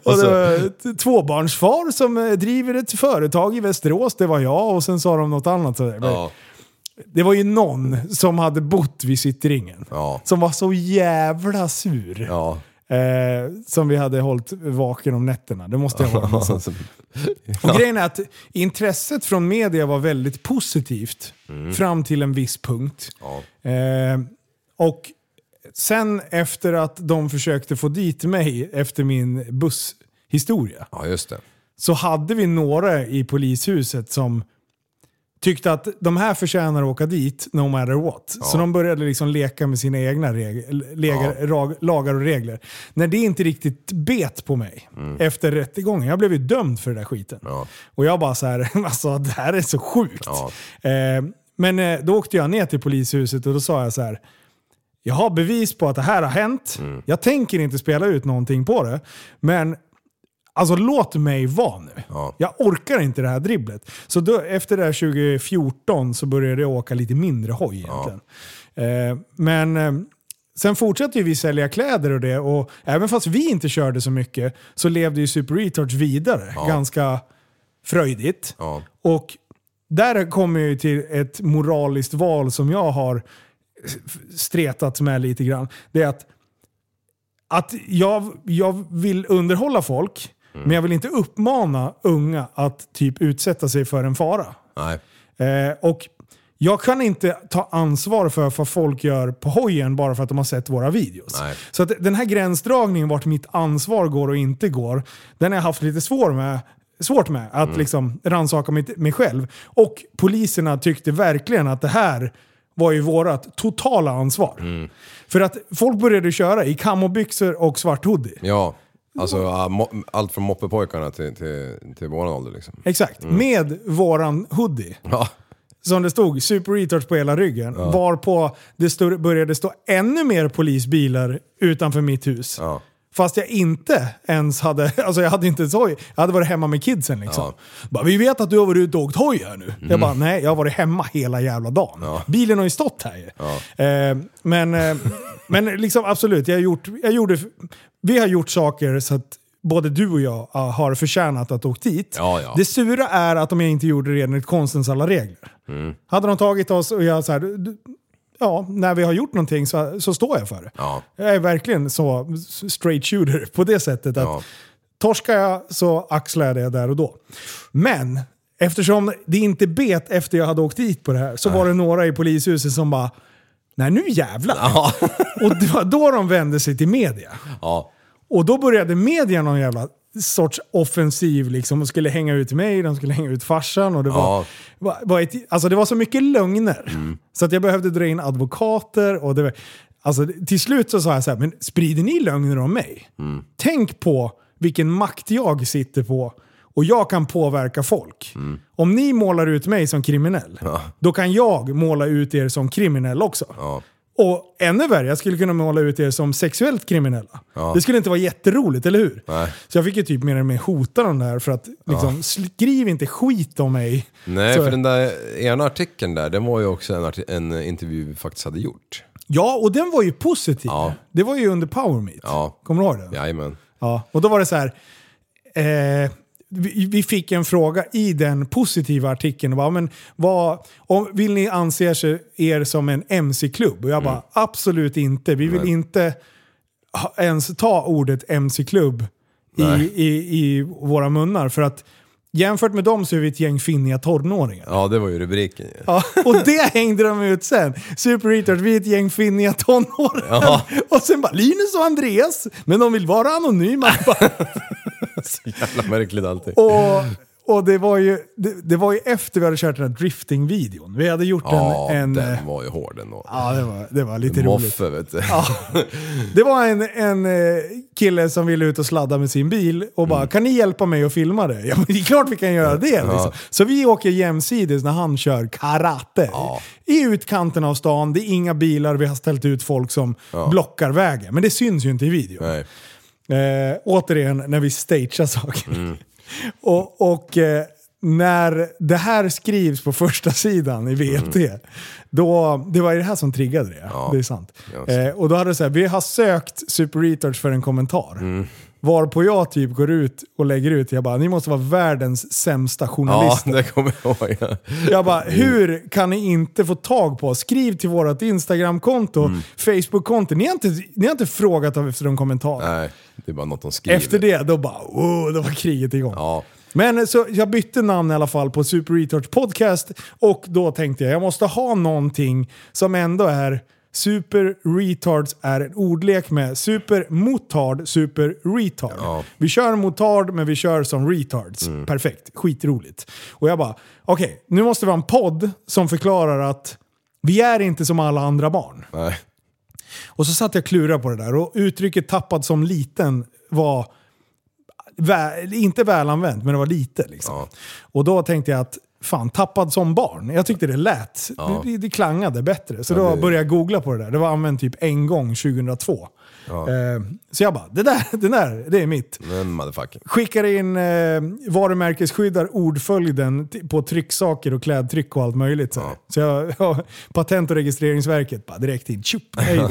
Och alltså. Ett tvåbarnsfar som driver ett företag i Västerås, det var jag. Och sen sa de något annat. Ja. Det var ju någon som hade bott vid Sitteringen. Ja. Som var så jävla sur. Ja. Eh, som vi hade hållit vaken om nätterna. Det måste jag vara. Och grejen är att intresset från media var väldigt positivt mm. fram till en viss punkt. Ja. Eh, och sen efter att de försökte få dit mig efter min busshistoria. Ja, just det. Så hade vi några i polishuset som tyckte att de här förtjänar att åka dit no matter what. Ja. Så de började liksom leka med sina egna reg- legar, ja. rag- lagar och regler. När det inte riktigt bet på mig mm. efter rättegången. Jag blev ju dömd för den där skiten. Ja. Och jag bara så här, alltså det här är så sjukt. Ja. Eh, men då åkte jag ner till polishuset och då sa jag så här, jag har bevis på att det här har hänt. Mm. Jag tänker inte spela ut någonting på det. Men alltså låt mig vara nu. Ja. Jag orkar inte det här dribblet. Så då, efter det här tjugo fjorton så började jag åka lite mindre hoj egentligen. Ja. Eh, men eh, sen fortsatte ju vi sälja kläder och det. Och även fast vi inte körde så mycket så levde ju Super Retards vidare. Ja. Ganska fröjdigt. Ja. Och där kommer jag ju till ett moraliskt val som jag har stretat med lite grann, det är att att jag, jag vill underhålla folk, mm. men jag vill inte uppmana unga att typ utsätta sig för en fara. Nej. Eh, och jag kan inte ta ansvar för vad folk gör på hojen bara för att de har sett våra videos. Nej. Så att den här gränsdragningen vart mitt ansvar går och inte går, den har jag haft lite svår med, svårt med att mm. liksom rannsaka mig, mig själv. Och poliserna tyckte verkligen att det här var ju vårat totala ansvar. Mm. För att folk började köra i kamobyxor och svart hoodie. Ja, alltså mo- allt från moppepojkarna till, till, till våran ålder liksom. Exakt, mm. med våran hoodie. Ja. Som det stod, Super Retouch på hela ryggen. Ja. Varpå det stod, började stå ännu mer polisbilar utanför mitt hus. Ja. Fast jag inte ens hade... Alltså jag hade inte så, jag hade varit hemma med kidsen liksom. Ja. Bara, vi vet att du har varit ute och åkt hoj här nu. Mm. Jag bara, nej, jag har varit hemma hela jävla dagen. Ja. Bilen har ju stått här ju. Ja. Eh, men, eh, men liksom absolut, jag, gjort, jag gjorde... Vi har gjort saker så att både du och jag har förtjänat att åka dit. Ja, ja. Det sura är att om jag inte gjorde det enligt konstens alla regler. Mm. Hade de tagit oss och jag så här... Du, ja, när vi har gjort någonting så, så står jag för det. Ja. Jag är verkligen så straight shooter på det sättet att ja. torskar jag så axlar jag det där och då. Men eftersom det inte bet efter jag hade åkt dit på det här så nej. Var det några i polishuset som bara, nej nu jävlar. Ja. Och det var då de vände sig till media. Ja. Och då började media någon jävla sorts offensiv liksom, de skulle hänga ut mig, de skulle hänga ut farsan och det var, ja. var, var ett, alltså det var så mycket lögner mm. så att jag behövde dra in advokater och det var, alltså till slut så sa jag så här, men sprider ni lögner om mig? Mm. Tänk på vilken makt jag sitter på och jag kan påverka folk. Mm. Om ni målar ut mig som kriminell ja. då kan jag måla ut er som kriminell också. Ja. Och ännu värre, jag skulle kunna måla ut er som sexuellt kriminella. Ja. Det skulle inte vara jätteroligt, eller hur? Nej. Så jag fick ju typ mer med hota dem där för att liksom, ja. skriv inte skit om mig. Nej, så. För den där ena artikeln där, den var ju också en, art- en intervju vi faktiskt hade gjort. Ja, och den var ju positiv. Ja. Det var ju under Power Meet. Ja. Kommer du ihåg det? Jajamän. Ja, och då var det så här... Eh, Vi, vi fick en fråga i den positiva artikeln och bara, men vad, om, vill ni anse sig er som en M C-klubb? Och jag bara, mm. absolut inte. Vi vill Nej. inte ha, ens ta ordet M C-klubb i, i, i våra munnar. För att jämfört med dem så är vi ett gäng finniga tornåringar. Ja, det var ju rubriken. Ja. Ja, och det hängde de ut sen. Super Retard, vi är ett gäng finniga tonåringar. Ja. Och sen bara, Linus och Andreas, men de vill vara anonyma. Så jävla märkligt allting. Och, och det, var ju, det, det var ju efter vi hade kört den här drifting-videon. Vi hade gjort ja, en... Ja, den var ju hård ändå. Ja, det var, det var lite roligt. Moffe, vet du. Ja. Det var en, en kille som ville ut och sladda med sin bil och bara, mm. kan ni hjälpa mig att filma det? Ja, men det är klart vi kan göra det. Liksom. Ja. Så vi åker jämsides när han kör karate. Ja. I utkanten av stan, det är inga bilar, vi har ställt ut folk som ja. blockar vägen. Men det syns ju inte i videon. Nej. Eh, återigen när vi stagear saker mm. och, och eh, när det här skrivs på första sidan i V T mm. då, det var ju det här som triggade det ja. det är sant eh, och då hade det så här, vi har sökt Super Retouch för en kommentar mm. varpå jag typ går ut och lägger ut, jag bara, ni måste vara världens sämsta journalister. Ja, det kommer jag ihåg. Ja. Jag bara, hur kan ni inte få tag på oss? Skriv till vårat Instagram-konto, mm. Facebook-konto. Ni har inte, ni har inte frågat efter de kommentarerna. Nej, det är bara något de skriver. Efter det, då bara, oh, då var kriget igång. Ja. Men så jag bytte namn i alla fall på Super Retouch Podcast och då tänkte jag, jag måste ha någonting som ändå är... Super Retards är en ordlek med super motard, super retard. Ja. Vi kör motard men vi kör som retards. Mm. Perfekt, skitroligt. Och jag bara, okej, okay, nu måste vi ha en podd som förklarar att vi är inte som alla andra barn. Nej. Och så satt jag klura på det där och uttrycket tappad som liten var väl, inte väl använt men det var lite liksom. Ja. Och då tänkte jag att fan, tappad som barn. Jag tyckte det lät. Ja. Det, det klangade bättre. Så ja, då det... började jag googla på det där. Det var använt typ en gång tjugohundratvå. Ja. Eh, så jag bara, det där, det där, det är mitt. Skickar in eh, varumärkesskyddar ordföljden t- på trycksaker och klädtryck och allt möjligt. Så, ja. så jag, jag, Patent- och registreringsverket bara direkt in. Tjup, hej då.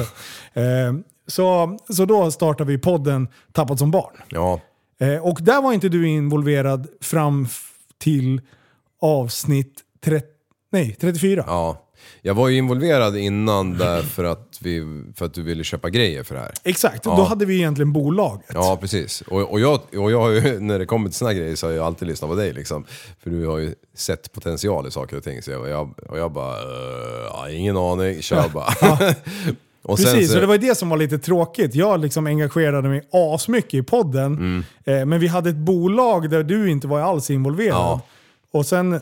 eh, så, så då startar vi podden Tappad som barn. Ja. Eh, och där var inte du involverad fram till avsnitt trettio, nej, trettiofyra. Ja. Jag var ju involverad innan där för att, vi, för att du ville köpa grejer för det här. Exakt, ja. Då hade vi egentligen bolaget. Ja, precis. Och, och, jag, och jag har ju, när det kommer till såna grejer så har jag alltid lyssnat på dig liksom. För du har ju sett potential i saker och ting. Så jag, jag, och jag bara, uh, ingen aning, kör bara. Ja. Och precis, så det var det som var lite tråkigt. Jag liksom engagerade mig asmycket i podden. Mm. Eh, men vi hade ett bolag där du inte var alls involverad. Ja. Och sen,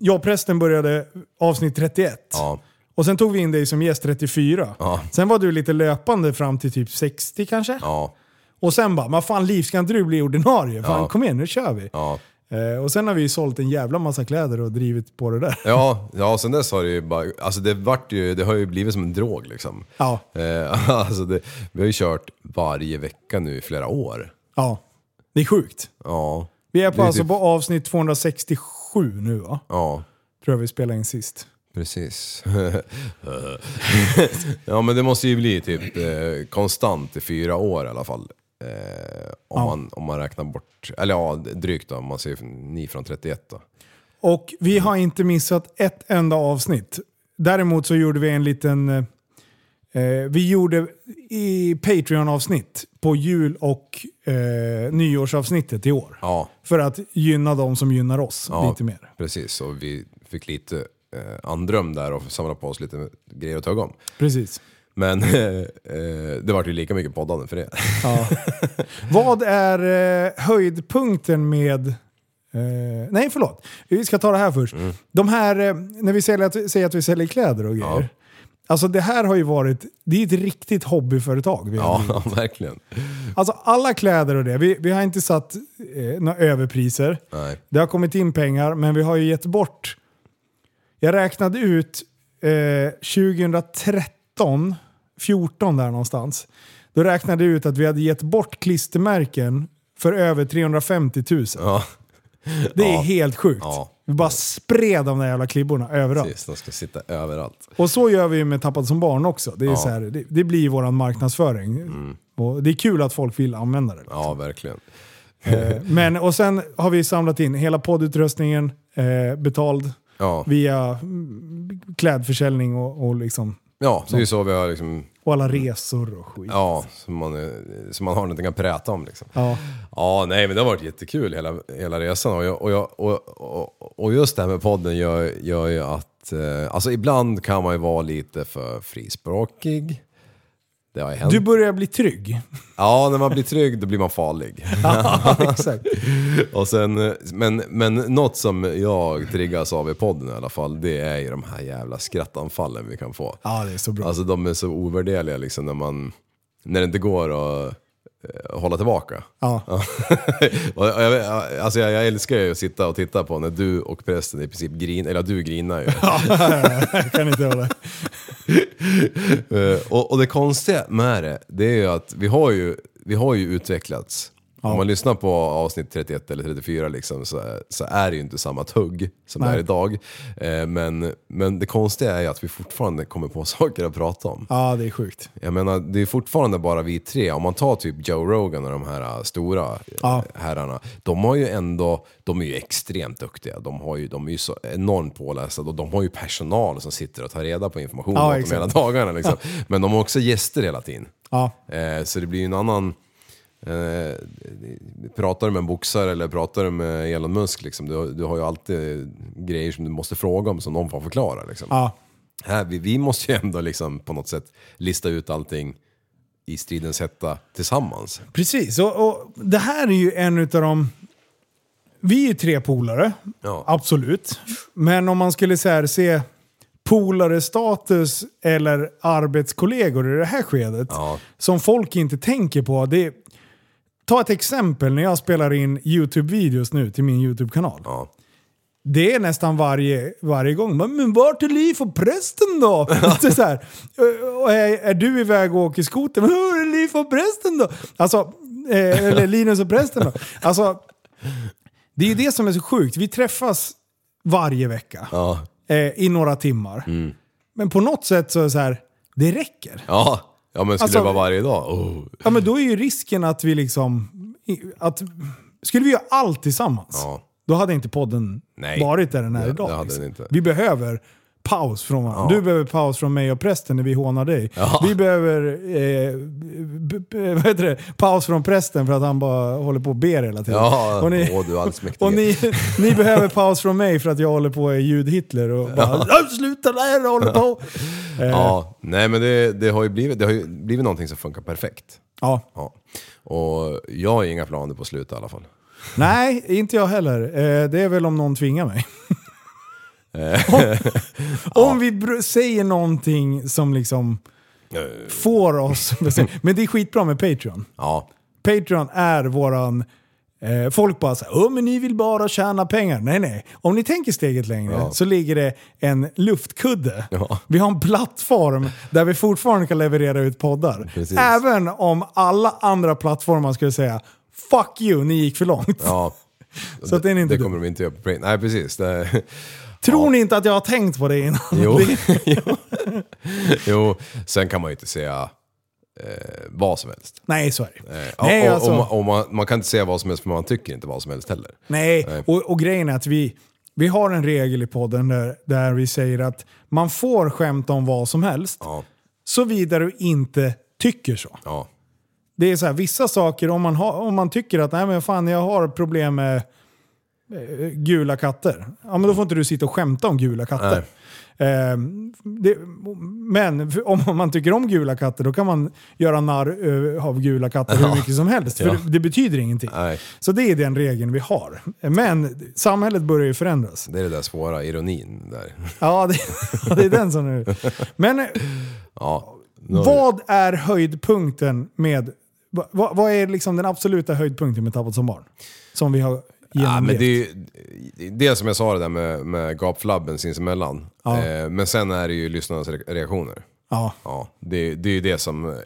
jag och prästen började avsnitt trettioett. Ja. Och sen tog vi in dig som gäst trettiofyra. Ja. Sen var du lite löpande fram till typ sextio kanske. Ja. Och sen bara, vad fan Liv, ska inte du bli ordinarie? Fan, ja. Kom igen, nu kör vi. Ja. Eh, och sen har vi ju sålt en jävla massa kläder och drivit på det där. Ja, ja, sen dess har det ju bara, alltså det vart ju, det har ju blivit som en drog liksom. Ja. Eh, alltså det, vi har ju kört varje vecka nu i flera år. Ja, det är sjukt. Ja. Vi är på, är alltså typ på avsnitt tvåhundrasextiosju nu, va? Ja. Tror jag vi spelar in sist. Precis. Ja, men det måste ju bli typ eh, konstant i fyra år i alla fall. Eh, om, ja. man, om man räknar bort, eller ja, drygt då, om man ser ni från trettioett då. Och vi har inte missat ett enda avsnitt. Däremot så gjorde vi en liten eh, vi gjorde i Patreon-avsnitt på jul- och eh, nyårsavsnittet i år. Ja. För att gynna dem som gynnar oss, ja, lite mer. Precis, och vi fick lite eh, andrum där och samla på oss lite grejer att tugga om. Precis. Men eh, det var ju lika mycket poddande för det. Ja. Vad är eh, höjdpunkten med... Eh, nej, förlåt. Vi ska ta det här först. Mm. De här, eh, när vi säger att, säger att vi säljer kläder och grejer. Ja. Alltså det här har ju varit... Det är ett riktigt hobbyföretag. Vi ja, ja, verkligen. Alltså alla kläder och det. Vi, vi har inte satt eh, några överpriser. Nej. Det har kommit in pengar, men vi har ju gett bort... Jag räknade ut eh, tjugotretton... fjorton där någonstans. Då räknade jag ut att vi hade gett bort klistermärken för över trehundrafemtio tusen. Ja. Det är ja. helt sjukt. Ja. Vi bara spred de där jävla klibborna överallt. Precis, de ska sitta överallt. Och så gör vi med Tappad som barn också. Det, är ja. så här, det, det blir våran marknadsföring. Mm. Och det är kul att folk vill använda det. Liksom. Ja, verkligen. Eh, men, och sen har vi samlat in hela poddutrustningen eh, betald ja. via klädförsäljning och, och liksom... Ja, det är ju så vi har liksom... Och alla resor och skit. Ja, som man, som man har någonting att präta om liksom. Ja. Ja, nej, men det har varit jättekul hela, hela resan. Och, jag, och, jag, och, och, och just det här med podden gör, gör ju att... Eh, alltså ibland kan man ju vara lite för frispråkig. Det har ju hänt. Du börjar bli trygg. Ja, när man blir trygg då blir man farlig. Ja, exakt. Och sen, men, men något som jag triggas av i podden i alla fall, det är ju de här jävla skrattanfallen vi kan få. Ja, det är så bra. Alltså de är så ovärderliga liksom när, man, när det inte går att eh, hålla tillbaka. Ja. Och jag, alltså jag, jag älskar ju att sitta och titta på när du och prästen i princip grinar, eller du grinar ju. Ja, jag kan inte hålla. uh, och, och det konstiga med det, det är ju att vi har ju, vi har ju utvecklats. Ja. Om man lyssnar på avsnitt trettioett eller trettiofyra liksom, så, så är det ju inte samma tugg som Nej. det är idag. Eh, men, men det konstiga är ju att vi fortfarande kommer på saker att prata om. Ja, det är sjukt. Jag menar, det är fortfarande bara vi tre. Om man tar typ Joe Rogan och de här stora ja. herrarna. De har ju ändå, de är ju extremt duktiga. De, har ju, de är ju så enormt pålästa. Och de har ju personal som sitter och tar reda på information ja, om hela dagarna. Liksom. Men de har också gäster hela tiden. Ja. Eh, så det blir ju en annan... Eh, pratar du med en boxare eller pratar du med Elon Musk liksom, du, du har ju alltid grejer som du måste fråga om som någon får förklara liksom. Ja. Här, vi, vi måste ju ändå liksom, på något sätt lista ut allting i stridens hetta tillsammans. Precis, och, och det här är ju en utav de, vi är tre polare, ja. absolut, men om man skulle så här, se polare-status eller arbetskollegor i det här skedet ja. som folk inte tänker på, det är... Ta ett exempel när jag spelar in Youtube-videos nu till min Youtube-kanal. Ja. Det är nästan varje, varje gång. Men, men vart är Liv och prästen då? Det är, så här, är, är du iväg och åker skoter? Men hur är Liv och prästen då? Alltså, eh, eller Linus och prästen då? Alltså, det är ju det som är så sjukt. Vi träffas varje vecka. Ja. Eh, I några timmar. Mm. Men på något sätt så är det så här, det räcker. Ja. Ja, men skulle alltså, det vara varje dag? Oh. Ja, men då är ju risken att vi liksom... Att, skulle vi göra allt tillsammans? Ja. Då hade inte podden Nej. varit där den här idag. Liksom. Vi behöver paus från varandra. Ja. Du behöver paus från mig och prästen när vi hånar dig. Ja. Vi behöver eh, b- b- vad heter det? paus från prästen för att han bara håller på och ber hela tiden. Ja, och ni, åh, du är allsmäktig. Och ni, ni behöver paus från mig för att jag håller på är Jud Hitler och bara ja. sluta där och håller på. Ja. Eh. ja, nej men det, det har ju blivit det har ju blivit någonting som funkar perfekt. Ja. ja. Och jag har inga planer på att sluta i alla fall. Nej, inte jag heller. Eh, det är väl om någon tvingar mig. om om ja. vi säger någonting som liksom får oss. Men det är skitbra med Patreon. Ja. Patreon är våran... Eh, folk bara såhär, åh men ni vill bara tjäna pengar. Nej nej, om ni tänker steget längre ja. så ligger det en luftkudde. Ja. Vi har en plattform där vi fortfarande kan leverera ut poddar. Precis. Även om alla andra plattformar skulle säga fuck you, ni gick för långt. Ja. Så att det, är inte det kommer de inte göra på print. Nej, precis. Det, Tror ja. ni inte att jag har tänkt på det innan? Jo, jo. jo. sen kan man ju inte säga eh, vad som helst. Nej, så är det. Eh, Nej, och, alltså... och man, och man, man kan inte säga vad som helst för man tycker inte vad som helst heller. Nej, Nej. Och, och grejen är att vi, vi har en regel i podden där, där vi säger att man får skämta om vad som helst ja. såvida du inte tycker så. Ja. Det är så här, vissa saker om man, har, om man tycker att nej men fan jag har problem med gula katter. Ja men då får inte du sitta och skämta om gula katter. Eh, det, men om man tycker om gula katter då kan man göra narr av gula katter hur mycket som helst. För ja. det, det betyder ingenting. Nej. Så det är den regeln vi har. Men samhället börjar ju förändras. Det är det där svåra ironin där. Ja det, det är den som nu. Men ja, vad är höjdpunkten med Vad, vad är liksom den absoluta höjdpunkten med Tappat som barn? Som vi har genomlevt? Ja, men det, det som jag sa det där med, med gapflabben sinsemellan. Ja. Eh, men sen är det ju lyssnarnas reaktioner. Ja. Ja, det, det är ju det som...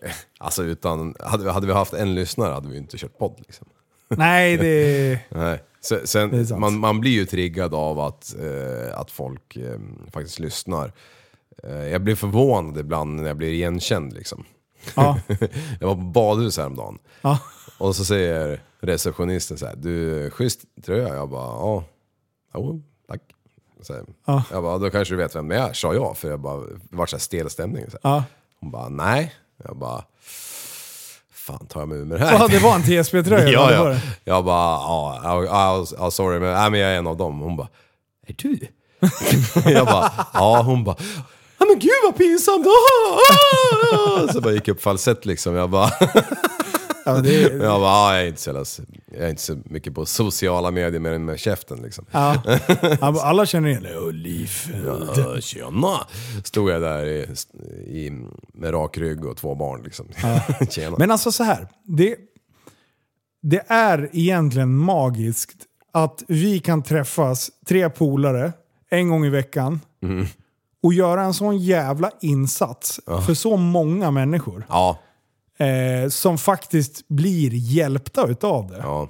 Alltså utan, hade vi, hade vi haft en lyssnare hade vi inte kört podd. Liksom. Nej, det... Nej. Sen, sen, det är sant. Man, man blir ju triggad av att, eh, att folk eh, faktiskt lyssnar. Eh, jag blir förvånad ibland när jag blir igenkänd liksom. Ja. Jag var på badhus häromdagen ja. och så säger receptionisten så här, du, schysst tröja. Jag bara, ja, jo, tack så här, ja. Jag bara, då kanske du vet vem jag är, sa jag. För jag bara, det var så här stel stämning så här. Ja. Hon bara, nej. Jag bara, fan tar jag med mig det här. Ja, det var en T S B-tröja. ja, ja. Jag bara, ja, oh, oh, sorry men, nej, men jag är en av dem. Hon bara, är du? Jag bara, ja, hon bara, ja men gud vad pinsamt. Så bara gick upp falsett liksom. Jag bara ja, det är... jag, bara, jag, är inte så, jag är inte så mycket på sociala medier mer än med käften liksom. Ja. Alla känner igen det. Ja, tjena. Stod jag där i, i, med rak rygg och två barn liksom. Ja. Men alltså så här. Det, det är egentligen magiskt att vi kan träffas tre polare en gång i veckan. Mm. Och göra en sån jävla insats ja. för så många människor ja. eh, som faktiskt blir hjälpta utav det. Ja.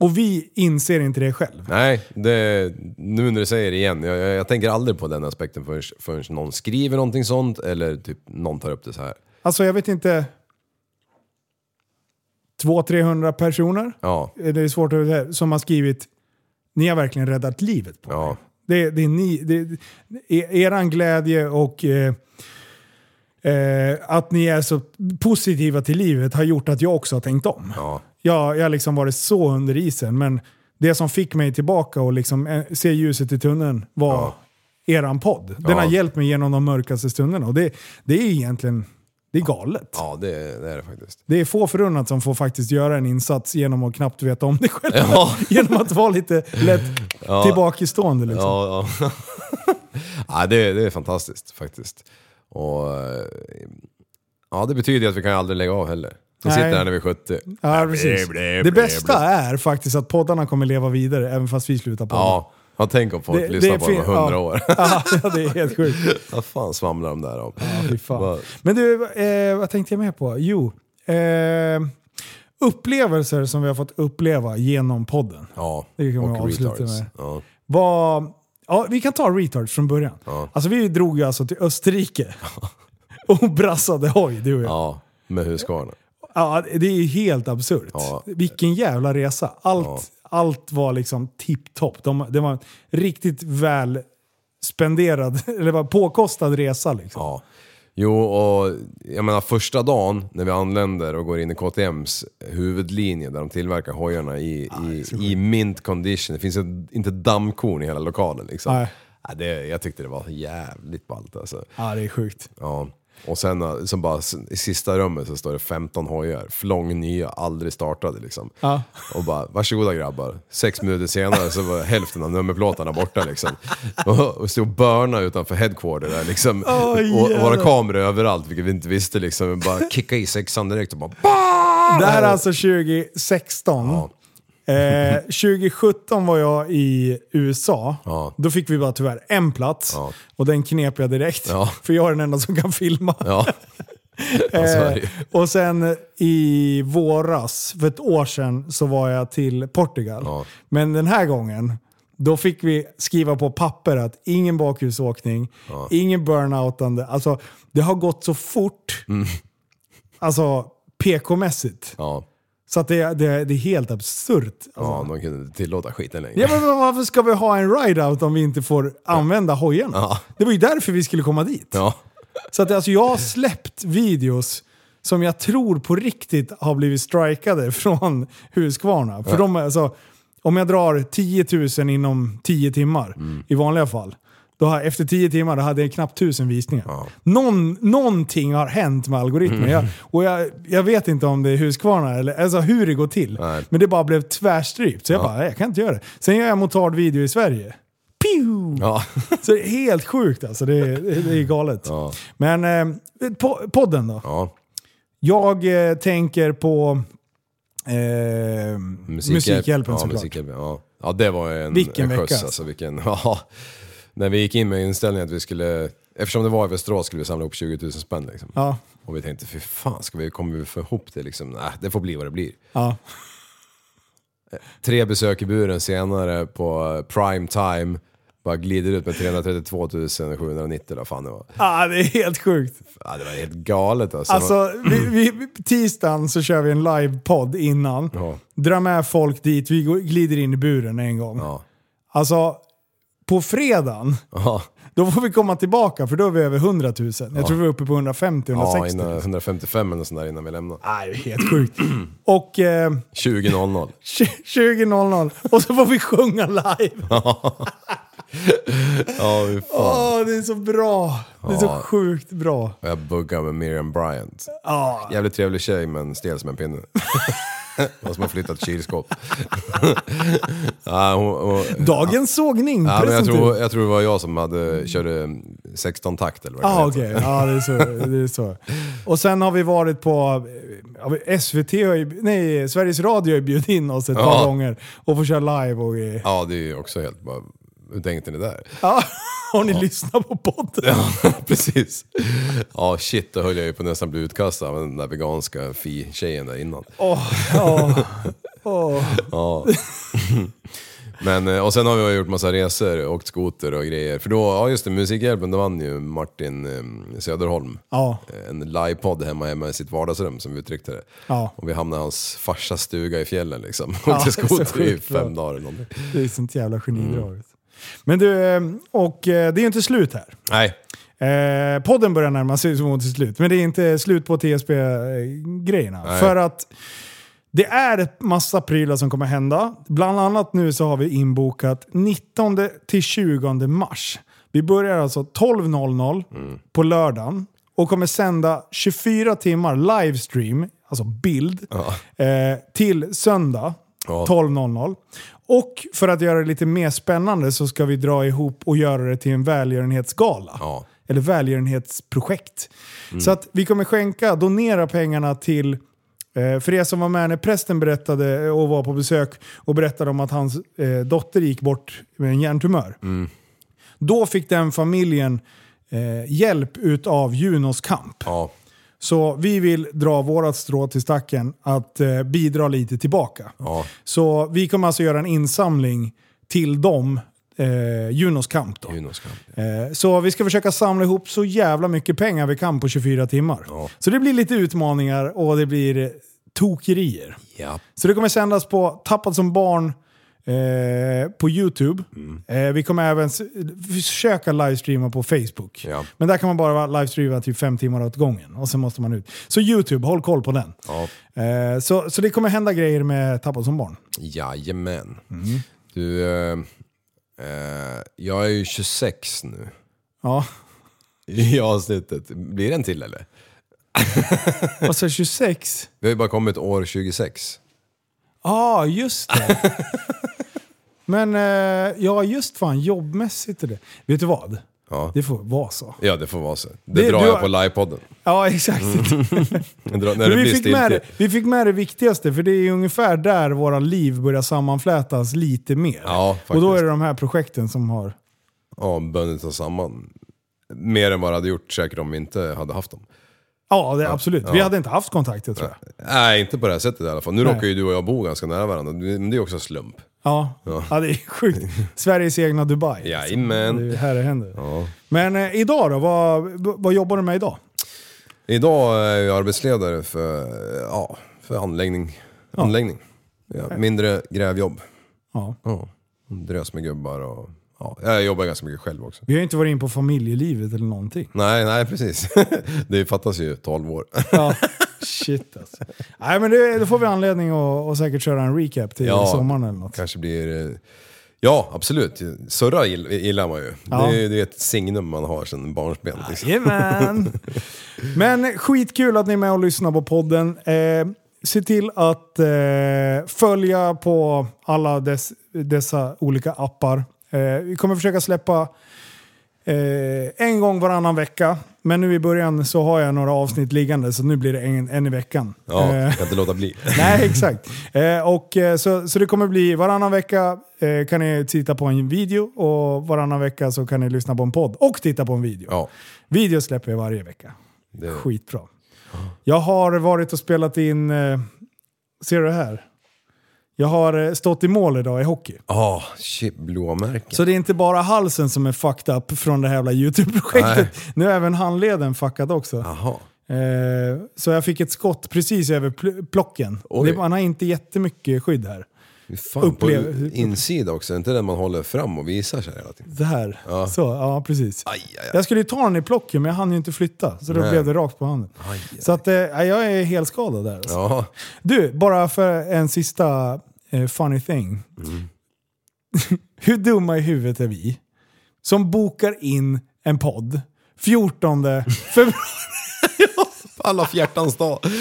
Och vi inser inte det själv. Nej, det, nu när du säger det igen. Jag, jag, jag tänker aldrig på den aspekten förrän, förrän någon skriver någonting sånt eller typ någon tar upp det så här. Alltså jag vet inte... två hundra till trehundra personer ja. det är svårt att säga, som har skrivit ni har verkligen räddat livet på ja. mig. Det, det är ni, det, eran glädje och eh, eh, att ni är så positiva till livet har gjort att jag också har tänkt om. Ja. Jag har liksom varit så under isen, men det som fick mig tillbaka och liksom se ljuset i tunneln var ja. eran podd. Den ja. har hjälpt mig genom de mörkaste stunderna och det, det är egentligen det är galet. Ja, det är, det är det faktiskt. Det är få förunnat som får faktiskt göra en insats genom att knappt veta om det själv. Ja. Genom att vara lite lätt ja. tillbakastående liksom. Ja, ja. ja det, det är fantastiskt faktiskt. Och ja, det betyder att vi kan aldrig lägga av heller. Vi sitter här när vi är sjuttio. Ja, precis. Det bästa är faktiskt att poddarna kommer leva vidare även fast vi slutar podden. Ja. Jag tänker på att lyssna på dem i hundra ja. år. Ja, det är helt sjukt. Vad fan svamlar de där om? Ja, fan. Men du, eh, vad tänkte jag med på? Jo, eh, upplevelser som vi har fått uppleva genom podden. Ja, det kan man avsluta med. Ja. Var, ja, vi kan ta Retards från början. Ja. Alltså vi drog ju alltså till Österrike. Ja. Och brassade hoj, du och jag. Ja, med huskarna. Ja, det är helt absurt. Ja. Vilken jävla resa. Allt... Ja. Allt var liksom tipptopp. De, det var riktigt väl spenderad, eller var påkostad resa liksom. Ja. Jo, och jag menar första dagen när vi anländer och går in i K T M:s huvudlinje där de tillverkar hojarna i, ah, i, i mint condition. Det finns ett, inte dammkorn i hela lokalen liksom. Nej. Ja, det, jag tyckte det var jävligt ballt alltså. Ja, det är sjukt. Ja. Och sen som bara, i sista rummet så står det femton hojar, flång nya, aldrig startade liksom. Ja. Och bara, varsågoda grabbar. Sex minuter senare så var hälften av nummerplåtarna borta liksom. Och, och stod börna utanför headquarter där liksom. Oh, och, och våra kameror överallt, vilket vi inte visste liksom. Bara kicka i sexan direkt och bara bah! Det här är alltså tjugo sexton. Ja. Eh, tjugo sjutton var jag i U S A. Ja. Då fick vi bara tyvärr en plats. Ja. Och den knep jag direkt. Ja. För jag är den enda som kan filma. Ja. eh, och sen i våras, för ett år sedan, så var jag till Portugal. Ja. Men den här gången, då fick vi skriva på papper att ingen bakhusåkning, ja. Ingen burnoutande. Alltså, det har gått så fort. Mm. Alltså, P K-mässigt. Ja. Så att det, det, det är helt absurt. Alltså. Ja, de kunde inte tillåta skiten längre. Ja, men varför ska vi ha en ride-out om vi inte får använda ja. Hojarna? Ja. Det var ju därför vi skulle komma dit. Ja. Så att alltså, jag har släppt videos som jag tror på riktigt har blivit strikade från Husqvarna. För ja. de, alltså, om jag drar tio tusen inom tio timmar mm. i vanliga fall. Då har, efter tio timmar då hade jag knappt tusen visningar. Ja. Någon, någonting har hänt med algoritmen. Mm. Jag, och jag, jag vet inte om det är Husqvarna eller alltså hur det går till. Nej. Men det bara blev tvärstrypt. Så jag ja. bara, jag kan inte göra det. Sen gör jag motardvideo i Sverige. Pew! Ja. Så det är helt sjukt alltså. Det är, det är galet. Ja. Men eh, po- podden då. Ja. Jag eh, tänker på eh, Musikhjälpen ja, såklart. Musikhjälp, ja. ja, det var en, vilken en skjuts. Vecka. Alltså, vilken, ja. När vi gick in med inställningen att vi skulle... Eftersom det var i Västerås skulle vi samla upp tjugo tusen spänn. Liksom. Ja. Och vi tänkte, för fan, ska vi, kommer vi få ihop det? Liksom? Nej, det får bli vad det blir. Ja. Tre besök i buren senare på prime time. Bara glider ut med trehundratrettiotvå tusen sjuhundranittio. Fan det var. Ja, det är helt sjukt. Ja, det var helt galet. Alltså, alltså vi, vi, tisdagen så kör vi en live-podd innan. Ja. Drar med folk dit. Vi glider in i buren en gång. Ja. Alltså... På fredagen, aha. då får vi komma tillbaka för då är vi över hundratusen. Jag ja. tror vi är uppe på hundrafemtio, hundrasextio. Ja, hundrafemtiofem eller sådär innan vi lämnar. Nej, det är helt sjukt. Och... Eh, tjugo noll noll. tjugo noll noll. Och så får vi sjunga live. Ja, ja fan. Åh, det är så bra. Det är ja. så sjukt bra. Och jag buggar med Miriam Bryant. Ja. Jävligt trevlig tjej, men stel som en pinne. Vad som har flyttat kylskåp. ja, hon, hon, Dagens sågning. Ja, men jag, tror, jag tror det var jag som hade körde sexton takt. Eller vad ah, okay. Ja, det är, så, det är så. Och sen har vi varit på S V T, nej, Sveriges Radio har bjudit in oss ett ja. par gånger och får köra live. Och, ja, det är ju också helt bara... Hur tänkte ni där? Ja, har ni ja. lyssnat på podden? Ja, precis. Ja, shit, då höll jag ju på nästan bli utkastad av den där veganska fi-tjejen där innan. Åh, oh, oh, oh. Men, och sen har vi gjort massa resor, åkt skoter och grejer. För då, ja just det, Musikhjälpen, då vann ju Martin eh, Söderholm. Ja. En livepodd hemma hemma i sitt vardagsrum som vi uttryckte det. Ja. Och vi hamnade i hans farsas stuga i fjällen liksom. Och ja, åkte skoter i fem dagar eller någonting. Det är sånt jävla genidrag. Mm. Men du, och det är ju inte slut här. Nej. Eh, podden börjar närma sig som till slut. Men det är inte slut på T S B-grejerna. Nej. För att det är en massa prylar som kommer hända. Bland annat nu så har vi inbokat nittonde till tjugonde mars. Vi börjar alltså tolv noll noll mm. på lördagen. Och kommer sända tjugofyra timmar livestream, alltså bild, ja. eh, till söndag ja. tolv noll noll. Och för att göra det lite mer spännande så ska vi dra ihop och göra det till en välgörenhetsgala. Ja. Eller välgörenhetsprojekt. Mm. Så att vi kommer skänka, donera pengarna till... För er som var med när prästen berättade och var på besök och berättade om att hans dotter gick bort med en hjärntumör. Mm. Då fick den familjen hjälp utav Junos kamp. Ja. Så vi vill dra vårat strå till stacken att eh, bidra lite tillbaka. Ja. Så vi kommer alltså göra en insamling till dem, eh, Junos kamp då. Junos kamp, ja. eh, så vi ska försöka samla ihop så jävla mycket pengar vi kan på tjugofyra timmar. Ja. Så det blir lite utmaningar och det blir tokerier. Ja. Så det kommer sändas på Tappad som barn Eh, på Youtube. Mm. Eh, vi kommer även s- försöka livestreama på Facebook. Ja. Men där kan man bara livestreama typ fem timmar åt gången. Och sen måste man ut. Så Youtube, håll koll på den. Ja. Eh, så, så det kommer hända grejer med Tappad som barn. Jajamän. Mm. Du, eh, eh, jag är ju tjugosex nu. Ja. I avsnittet. Blir det en till eller? Alltså tjugosex? Vi har ju bara kommit år tjugosex. Ja, ah, just det. Men, eh, ja just fan, jobbmässigt är det. Vet du vad? Ja. Det får vara så. Ja, det får vara så. Det, det drar du, jag på livepodden. Ja, exakt. Mm. drar, när det vi, blir fick med det, vi fick med det viktigaste, för det är ungefär där våra liv börjar sammanflätas lite mer. Ja, och då är det de här projekten som har... Ja, bundit oss samman. Mer än vad det hade gjort säkert om vi inte hade haft dem. Ja, det, absolut. Ja. Vi hade inte haft kontakt, jag tror jag. Nej, inte på det här sättet i alla fall. Nu Nej. råkar ju du och jag bo ganska nära varandra. Men det är också en slump. Ja, ja. ja det är sjukt. Sveriges egna Dubai. Jajamän. Alltså. Det här det händer. Ja. Men eh, idag då? Vad, vad jobbar du med idag? Idag är jag arbetsledare för, ja, för anläggning. Ja. anläggning. Ja, mindre grävjobb. Ja. ja. Drös med gubbar och... Ja, jag jobbar ganska mycket själv också. Vi har ju inte varit in på familjelivet eller någonting. Nej, nej precis. Det fattas ju tolv år. Ja, shit alltså. Nej, men det, då får vi anledning att, att säkert köra en recap till ja, sommaren eller något. Kanske blir... Ja, absolut. Surra gillar man ju. Ja. Det, är, det är ett signum man har sedan barnsben. Liksom. Jajamän! Men skitkul att ni är med och lyssnar på podden. Eh, se till att eh, följa på alla dess, dessa olika appar. Vi kommer försöka släppa eh, en gång varannan vecka. Men nu i början så har jag några avsnitt liggande. Så nu blir det en, en i veckan. Ja, jag kan inte låta bli. Nej, exakt. Eh, och, så, så det kommer bli varannan vecka eh, kan ni titta på en video. Och varannan vecka så kan ni lyssna på en podd. Och titta på en video. Ja. Video släpper jag varje vecka. Det... Skitbra. Jag har varit och spelat in... Eh, ser du det här? Jag har stått i mål idag i hockey. Ja, oh, shit, blåmärken. Så det är inte bara halsen som är fucked up från det här jävla Youtube-projektet. Nej. Nu är även handleden fuckad också. Aha. Eh, så jag fick ett skott precis över pl- plocken. Det, man har inte jättemycket skydd här. Fan, Upplev- på insida också. Det är inte den man håller fram och visar sig hela tiden. Det här. Ja. Så, ja, precis. Aj, aj, aj. Jag skulle ju ta den i plocken, men jag hann ju inte flytta. Så då Nej. blev det rakt på handen. Aj, aj. Så att, eh, jag är helt skadad där. Alltså. Ja. Du, bara för en sista eh, funny thing. Mm. Hur dumma i huvudet är vi som bokar in en podd fjortonde februari? Alla fjärtans dag. Alltså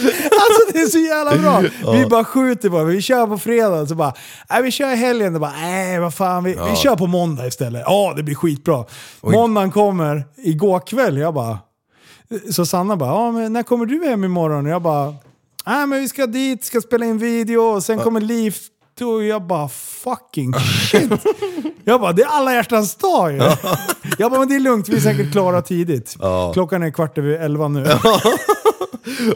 det är så jävla bra. Ja. Vi bara skjuter bara. Vi kör på fredag så bara, nej vi kör i helgen då bara, nej vad fan vi, ja. vi kör på måndag istället. Ja, det blir skitbra. Oj. Måndagen kommer igår kväll jag bara. Så Sanna bara, ja men när kommer du hem imorgon? Och jag bara, nej men vi ska dit, ska spela in video och sen ja. kommer Liv. Och jag bara, fucking shit. Jag bara, det är alla hjärtans dag ju. Ja. Jag bara, men det är lugnt, vi är säkert klara tidigt. Ja. Klockan är kvart över elva nu. Ja.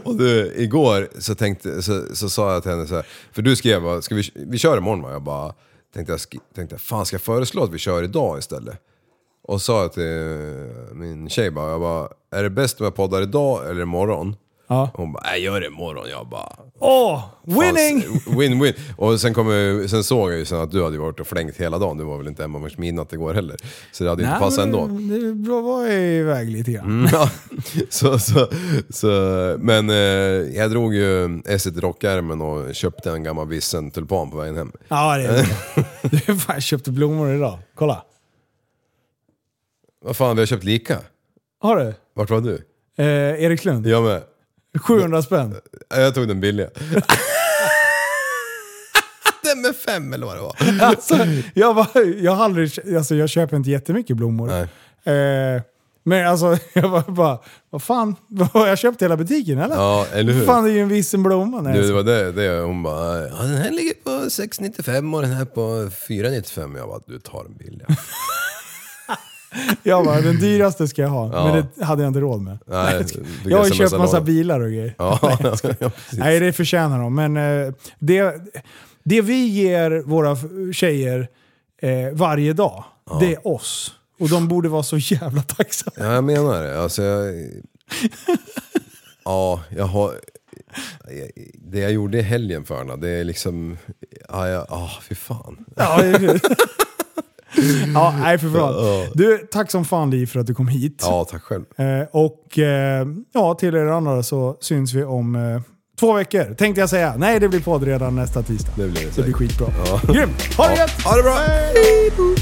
Och du, igår så, tänkte, så, så sa jag till henne så här, för du skrev, ska vi, vi kör imorgon va? Jag bara, tänkte jag, sk- tänkte, fan ska jag föreslå att vi kör idag istället? Och sa jag till min tjej bara, jag bara, är det bäst om jag poddar idag eller imorgon? Ja. Hon bara, jag gör det imorgon. Jag bara, åh, winning! Win-win. Och sen, kom, sen såg jag ju sen att du hade varit och flängt hela dagen. Du var väl inte hemma med midnatt igår heller. Så det hade Nej, inte passat ändå. Det var ju iväg lite grann. Mm, ja. så, så, så, men eh, jag drog ju S ett i rockärmen och köpte en gammal vissen tulpan på vägen hem. Ja, det är det. Du köpte blommor idag. Kolla. Vad fan, vi har köpt lika. Har du? Vart var du? Eh, Erik Lund. Jag med. sjuhundra spänn. Jag tog den billiga. Den med fem eller vad det var. Alltså, jag, var, jag, har aldrig, alltså, jag köper inte jättemycket blommor. Eh, men alltså, jag var bara, vad fan? Jag köpte hela butiken, eller? Ja, eller hur? Fan, det är ju en vissen blomma. Nej, du, det var det, det. Hon bara, ja, den här ligger på sex nittiofem och den här på fyra nittiofem. Jag bara, du tar den billiga. Jag bara, den dyraste ska jag ha. Ja. Men det hade jag inte råd med. Nej, jag, ska, jag har ju köpt massa lån. Bilar och grejer. Ja, nej, jag ska, ja, nej, det förtjänar de. Men eh, det, det vi ger våra tjejer eh, varje dag, ja. det är oss. Och de borde vara så jävla tacksamma. Ja, jag menar det. Alltså, jag, ja, jag har... Det jag gjorde i helgen för henne, det är liksom... Ja, ja, oh, fy fan. Ja, ja, nej för fan. Du, tack som fan Liv för att du kom hit. Ja, tack själv. Eh, och eh, ja, till er andra så syns vi om eh, två veckor, tänkte jag säga. Nej, det blir podd redan nästa tisdag. Det blir, det det blir skitbra. Ja. Grymt, ha det gött! Ha det bra! Hej!